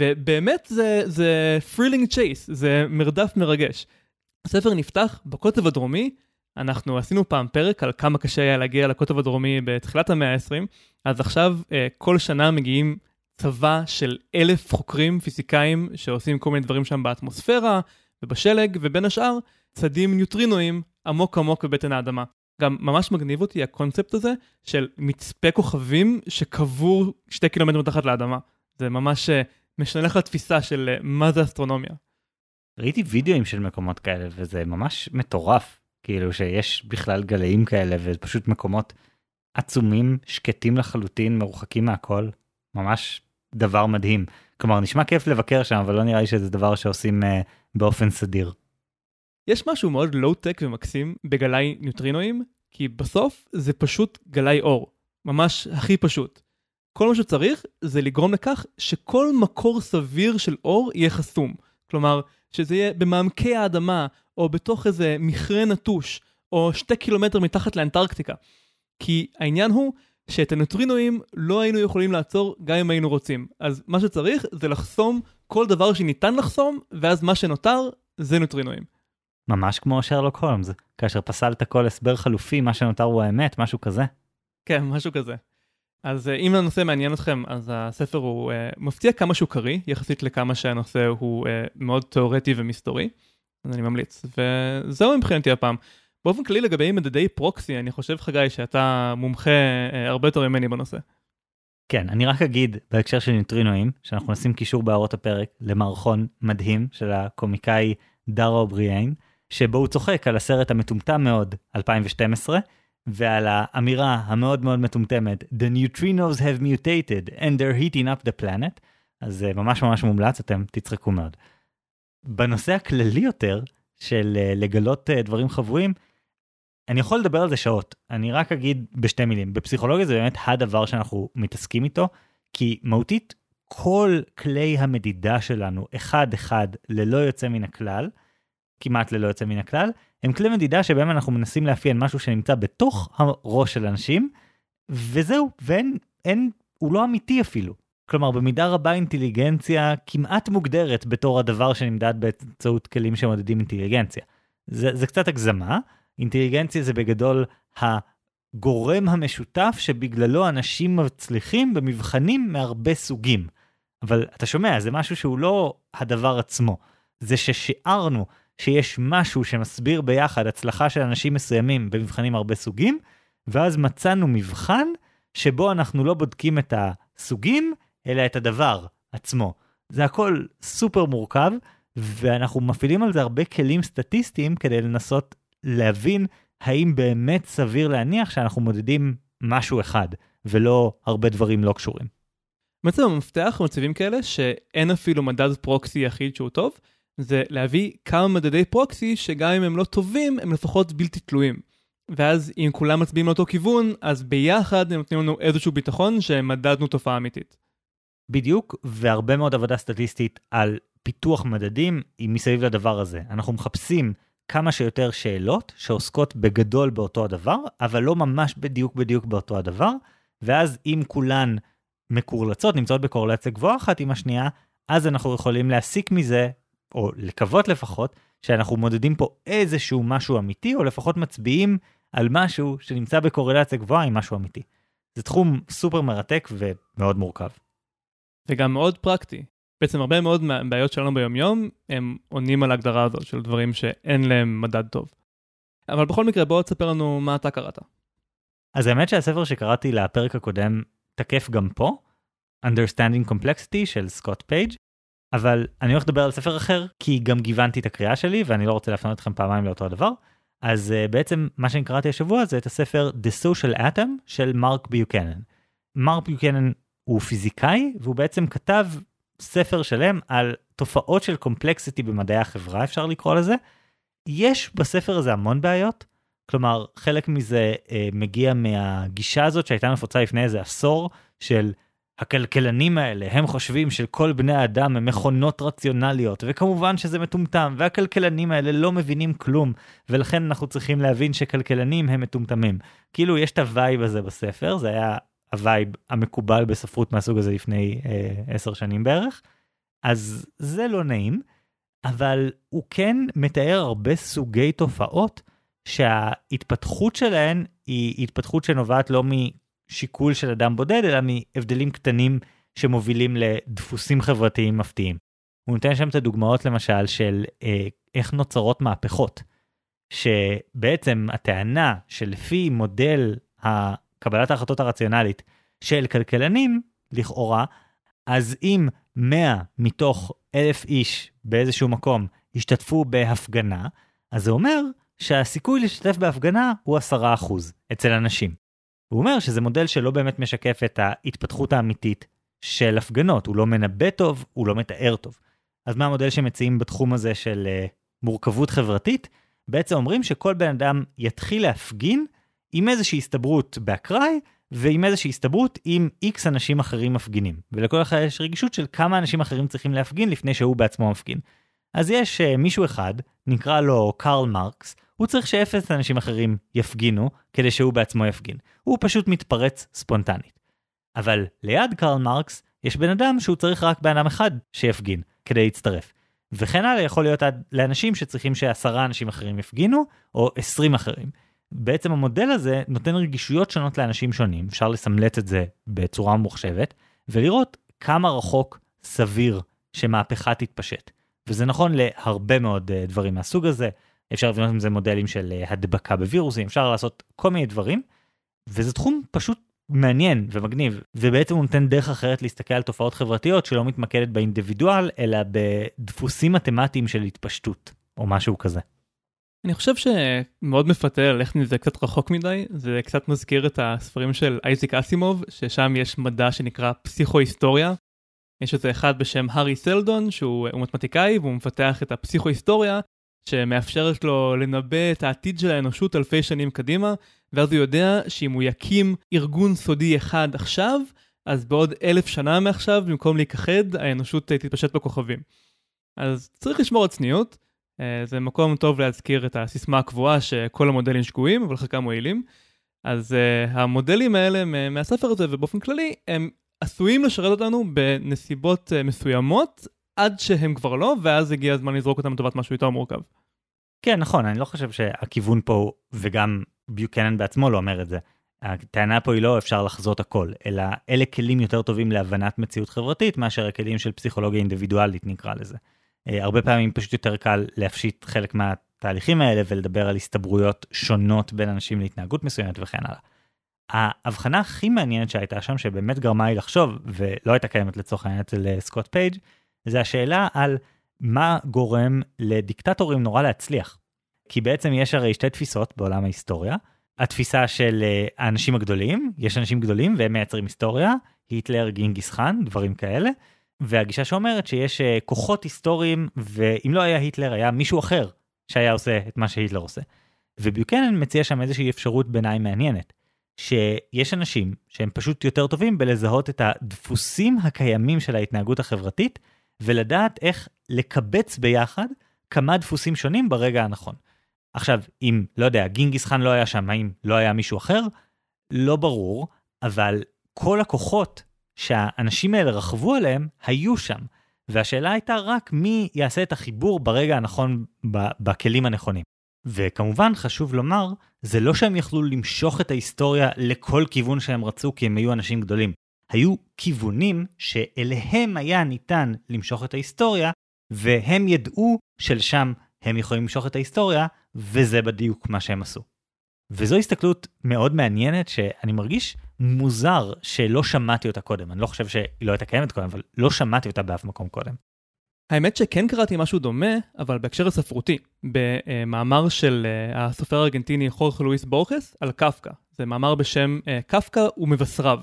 ובאמת זה Thrilling Chase, זה מרדף מרגש. הספר נפתח בקוטב הדרומי, אנחנו עשינו פעם פרק על כמה קשה היה להגיע לקוטב הדרומי בתחילת המאה ה-20, אז עכשיו כל שנה מגיעים צבא של 1,000 חוקרים פיזיקאים שעושים כל מיני דברים שם באטמוספירה ובשלג, ובין השאר צדים ניוטרינואים עמוק עמוק בבטן האדמה. גם ממש מגניב אותי הקונספט הזה של מצפה כוכבים שקבור 2 קילומטר מתחת לאדמה. זה ממש משנה לך התפיסה של מה זה אסטרונומיה. ראיתי וידאוים של מקומות כאלה וזה ממש מטורף, כאילו שיש בכלל גלאים כאלה ופשוט מקומות עצומים, שקטים לחלוטין, מרוחקים מהכל, ממש דבר מדהים. כלומר, נשמע כיף לבקר שם, אבל לא נראה לי שזה דבר שעושים באופן סדיר. יש משהו מאוד לואו-טק ומקסים בגלי ניוטרינואים, כי בסוף זה פשוט גלי אור, ממש הכי פשוט. כל מה שצריך זה לגרום לכך שכל מקור סביר של אור יהיה חסום. כלומר, שזה יהיה במעמקי האדמה, או בתוך איזה מכרה נטוש, או 2 קילומטר מתחת לאנטרקטיקה. כי העניין הוא שאת הניוטרינואים לא היינו יכולים לעצור גם אם היינו רוצים. אז מה שצריך זה לחסום כל דבר שניתן לחסום, ואז מה שנותר זה ניוטרינואים. ממש כמו שרלוק הולמס, כאשר פסלת כל הסבר חלופי, מה שנותר הוא האמת, משהו כזה. כן, משהו כזה. אז אם הנושא מעניין אתכם, אז הספר הוא מפתיע כמה שהוא קרי, יחסית לכמה שהנושא הוא מאוד תיאורטי ומסתורי, אז אני ממליץ. וזהו מבחינתי הפעם. באופן כללי לגבי מדדי פרוקסי, אני חושב, חגי, שאתה מומחה הרבה יותר ממני בנושא. כן, אני רק אגיד בהקשר של ניוטרינואים, שאנחנו נשים קישור בהערות הפרק למערכון מדהים של הקומיקאי דארה אובריאין, שבו הוא צוחק על הסרט המטומטם מאוד 2012, ועל האמירה המאוד מאוד מטומטמת, The neutrinos have mutated and they're heating up the planet, אז זה ממש ממש מומלץ, אתם תצחקו מאוד. בנושא הכללי יותר של לגלות דברים חבויים, אני יכול לדבר על זה שעות, אני רק אגיד בשתי מילים, בפסיכולוגיה זה באמת הדבר שאנחנו מתעסקים איתו, כי מהותית כל כלי המדידה שלנו, אחד אחד, ללא יוצא מן הכלל, כמעט ללא יוצא מן הכלל, הם כלי מדידה שבהם אנחנו מנסים לאפיין משהו שנמצא בתוך הראש של אנשים, וזהו, הוא לא אמיתי אפילו. כלומר, במידה רבה אינטליגנציה כמעט מוגדרת בתור הדבר שנמדד באמצעות כלים שמודדים אינטליגנציה. זה קצת הגזמה, אינטליגנציה זה בגדול הגורם המשותף שבגללו אנשים מצליחים במבחנים מהרבה סוגים. אבל אתה שומע, זה משהו שהוא לא הדבר עצמו. זה ששיערנו שיש משהו שמסביר ביחד הצלחה של אנשים מסוימים במבחנים הרבה סוגים, ואז מצאנו מבחן שבו אנחנו לא בודקים את הסוגים, אלא את הדבר עצמו. זה הכל סופר מורכב, ואנחנו מפעילים על זה הרבה כלים סטטיסטיים כדי לנסות להבין האם באמת סביר להניח שאנחנו מודדים משהו אחד, ולא הרבה דברים לא קשורים. מצב המפתח מצבים כאלה שאין אפילו מדד פרוקסי יחיד שהוא טוב, זה להביא כמה מדדי פרוקסי שגם אם הם לא טובים, הם לפחות בלתי תלויים. ואז אם כולם מצביעים לאותו כיוון, אז ביחד הם נותנים לנו איזשהו ביטחון שמדדנו תופעה אמיתית. בדיוק, והרבה מאוד עבודה סטטיסטית על פיתוח מדדים היא מסביב לדבר הזה. אנחנו מחפשים כמה שיותר שאלות שעוסקות בגדול באותו הדבר, אבל לא ממש בדיוק באותו הדבר, ואז אם כולן מקורלצות, נמצאות בקורלציה גבוהה אחת עם השנייה, אז אנחנו יכולים להסיק מזה, או לקוות לפחות, שאנחנו מודדים פה איזשהו משהו אמיתי, או לפחות מצביעים על משהו שנמצא בקורלציה גבוהה עם משהו אמיתי. זה תחום סופר מרתק ומאוד מורכב. וגם מאוד פרקטי. בעצם הרבה מאוד מהבעיות שלנו ביומיום, הם עונים על ההגדרה הזאת של דברים שאין להם מדד טוב. אבל בכל מקרה, בוא תספר לנו מה אתה קראת. אז האמת שהספר שקראתי לפרק הקודם תקף גם פה, Understanding Complexity של סקוט פייג', אבל אני הולך לדבר על ספר אחר, כי גם גיוונתי את הקריאה שלי, ואני לא רוצה להפנות אתכם פעמיים לאותו הדבר. אז בעצם מה שאני קראתי השבוע זה את הספר The Social Atom של מרק ביוקנן. מרק ביוקנן הוא פיזיקאי, והוא בעצם כתב ספר שלם על תופעות של קומפלקסיטי במדעי החברה, אפשר לקרוא לזה. יש בספר הזה המון בעיות, כלומר חלק מזה מגיע מהגישה הזאת שהייתה נפוצה לפני איזה עשור של הכלכלנים האלה, הם חושבים שכל בני האדם הם מכונות רציונליות, וכמובן שזה מטומטם, והכלכלנים האלה לא מבינים כלום, ולכן אנחנו צריכים להבין שכלכלנים הם מטומטמים. כאילו יש את הווייב הזה בספר, זה היה הווייב המקובל בספרות מהסוג הזה לפני 10 שנים בערך, אז זה לא נעים, אבל הוא כן מתאר הרבה סוגי תופעות, שההתפתחות שלהן היא התפתחות שנובעת לא שיקול של אדם בודד, אלא מהבדלים קטנים שמובילים לדפוסים חברתיים מפתיעים. הוא נותן שם את הדוגמאות למשל של איך נוצרות מהפכות, שבעצם הטענה שלפי מודל קבלת ההחלטות הרציונלית של כלכלנים, לכאורה, אז אם 100 מתוך 1,000 איש באיזשהו מקום השתתפו בהפגנה, אז זה אומר שהסיכוי להשתתף בהפגנה הוא 10% אצל אנשים. הוא אומר שזה מודל שלא באמת משקף את ההתפתחות האמיתית של הפגנות, הוא לא מנבא טוב, הוא לא מתאר טוב. אז מה המודל שמציעים בתחום הזה של מורכבות חברתית, בעצם אומרים שכל בן אדם יתחיל להפגין עם איזושהי הסתברות באקראי, ועם איזושהי הסתברות עם איקס אנשים אחרים מפגינים. ולכל אחד יש רגישות של כמה אנשים אחרים צריכים להפגין לפני שהוא בעצמו מפגין. אז יש מישהו אחד, נקרא לו קרל מרקס, הוא צריך שאפס אנשים אחרים יפגינו כדי שהוא בעצמו יפגין. הוא פשוט מתפרץ ספונטנית. אבל ליד קרל מרקס יש בן אדם שהוא צריך רק בן אדם אחד שיפגין כדי להצטרף. וכן הלאה יכול להיות לאנשים שצריכים ש10 אנשים אחרים יפגינו, או 20 אחרים. בעצם המודל הזה נותן רגישויות שונות לאנשים שונים, אפשר לסמלט את זה בצורה מוחשבת, ולראות כמה רחוק סביר שמהפכה תתפשט. וזה נכון להרבה מאוד דברים מהסוג הזה, אפשר לבנות עם זה מודלים של הדבקה בווירוסים, אפשר לעשות כל מיני דברים, וזה תחום פשוט מעניין ומגניב, ובעצם הוא נותן דרך אחרת להסתכל על תופעות חברתיות שלא מתמקדת באינדיבידואל, אלא בדפוסים מתמטיים של התפשטות, או משהו כזה. אני חושב שמאוד מפתה ללכת מזה קצת רחוק מדי, זה קצת מזכיר את הספרים של אייזק אסימוב, ששם יש מדע שנקרא פסיכו-היסטוריה, יש איזה אחד בשם הארי סלדון, שהוא מתמטיקאי, והוא מפתח את הפסיכו-היסטוריה, שמאפשרת לו לנבא את העתיד של האנושות אלפי שנים קדימה, ואז הוא יודע שאם הוא יקים ארגון סודי אחד עכשיו, אז בעוד 1000 שנה מעכשיו, במקום להיכחד, האנושות תתפשט בכוכבים. אז צריך לשמור על צניעות, זה מקום טוב להזכיר את הסיסמה הקבועה שכל המודלים שגויים, אבל חלקם מועילים. אז המודלים האלה מהספר הזה, ובאופן כללי, הם עשויים לשרת אותנו בנסיבות מסוימות, עד שהם כבר לא, ואז הגיע הזמן לזרוק אותם לטובת משהו יותר מורכב. כן, נכון, אני לא חושב שהכיוון פה הוא, וגם ביוקנן בעצמו לא אומר את זה, הטענה פה היא לא אפשר לחזות הכל, אלא אלה כלים יותר טובים להבנת מציאות חברתית, מאשר הכלים של פסיכולוגיה אינדיבידואלית נקרא לזה. הרבה פעמים פשוט יותר קל להפשיט חלק מהתהליכים האלה, ולדבר על הסתברויות שונות בין אנשים להתנהגות מסוימת וכן הלאה. ההבחנה הכי מעניינת שהייתה שם, שבאמת גרמה לי לחשוב, ולא הייתה קיימת לצורך העניין אצל סקוט פייג', זה השאלה על מה גורם לדיקטטורים נורא להצליח. כי בעצם יש הרי שתי תפיסות בעולם ההיסטוריה. התפיסה של האנשים הגדולים, יש אנשים גדולים והם מייצרים היסטוריה, היטלר, גינגיס חאן, דברים כאלה, והגישה שאומרת שיש כוחות היסטוריים, ואם לא היה היטלר, היה מישהו אחר שהיה עושה את מה שהיטלר עושה. וביוקנן מציע שם איזושהי אפשרות ביניים מעניינת, שיש אנשים שהם פשוט יותר טובים בלזהות את הדפוסים הקיימים של ההתנהגות החברתית, ולדעת איך לקבץ ביחד כמה דפוסים שונים ברגע הנכון. עכשיו, אם, לא יודע, גינגיס חאן לא היה שם, האם לא היה מישהו אחר? לא ברור, אבל כל הכוחות שהאנשים האלה רחבו עליהם היו שם, והשאלה הייתה רק מי יעשה את החיבור ברגע הנכון בכלים הנכונים. וכמובן, חשוב לומר, זה לא שהם יכלו למשוך את ההיסטוריה לכל כיוון שהם רצו, כי הם היו אנשים גדולים. היו כיוונים שאליהם היה ניתן למשוך את ההיסטוריה, והם ידעו שלשם הם יכולים למשוך את ההיסטוריה, וזה בדיוק מה שהם עשו. וזו הסתכלות מאוד מעניינת, שאני מרגיש מוזר שלא שמעתי אותה קודם. אני לא חושב שהיא לא הייתה קיימת קודם, אבל לא שמעתי אותה באף מקום קודם. האמת שכן קראתי משהו דומה, אבל בהקשר הספרותי, במאמר של הסופר הארגנטיני חורג'ה לואיס בורגס על קפקא. זה מאמר בשם קפקא ומבשריו.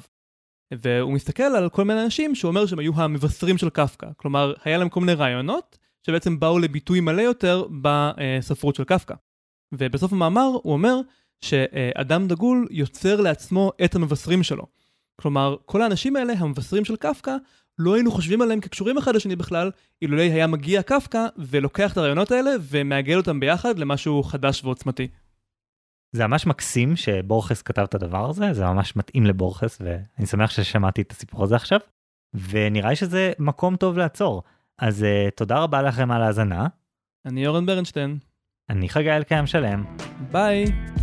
והוא מסתכל על כל מיני אנשים שאומר שהם היו המבשרים של קפקא. כלומר, היה להם כל מיני רעיונות שבעצם באו לביטוי מלא יותר בספרות של קפקא. ובסוף המאמר הוא אומר שאדם דגול יוצר לעצמו את המבשרים שלו. כלומר, כל האנשים האלה, המבשרים של קפקא, לא היינו חושבים עליהם כקשורים אחד לשני בכלל, אילולא היה מגיע קפקא ולוקח את הרעיונות האלה ומעגל אותם ביחד למשהו חדש ועוצמתי. זה ממש מקסים שבורגס כתב את הדבר הזה, זה ממש מתאים לבורגס, ואני שמח ששמעתי את הסיפור הזה עכשיו, ונראה לי שזה מקום טוב לעצור. אז תודה רבה לכם על ההאזנה. אני יורן ברנשטיין. אני חגי אלקיים שלם. ביי.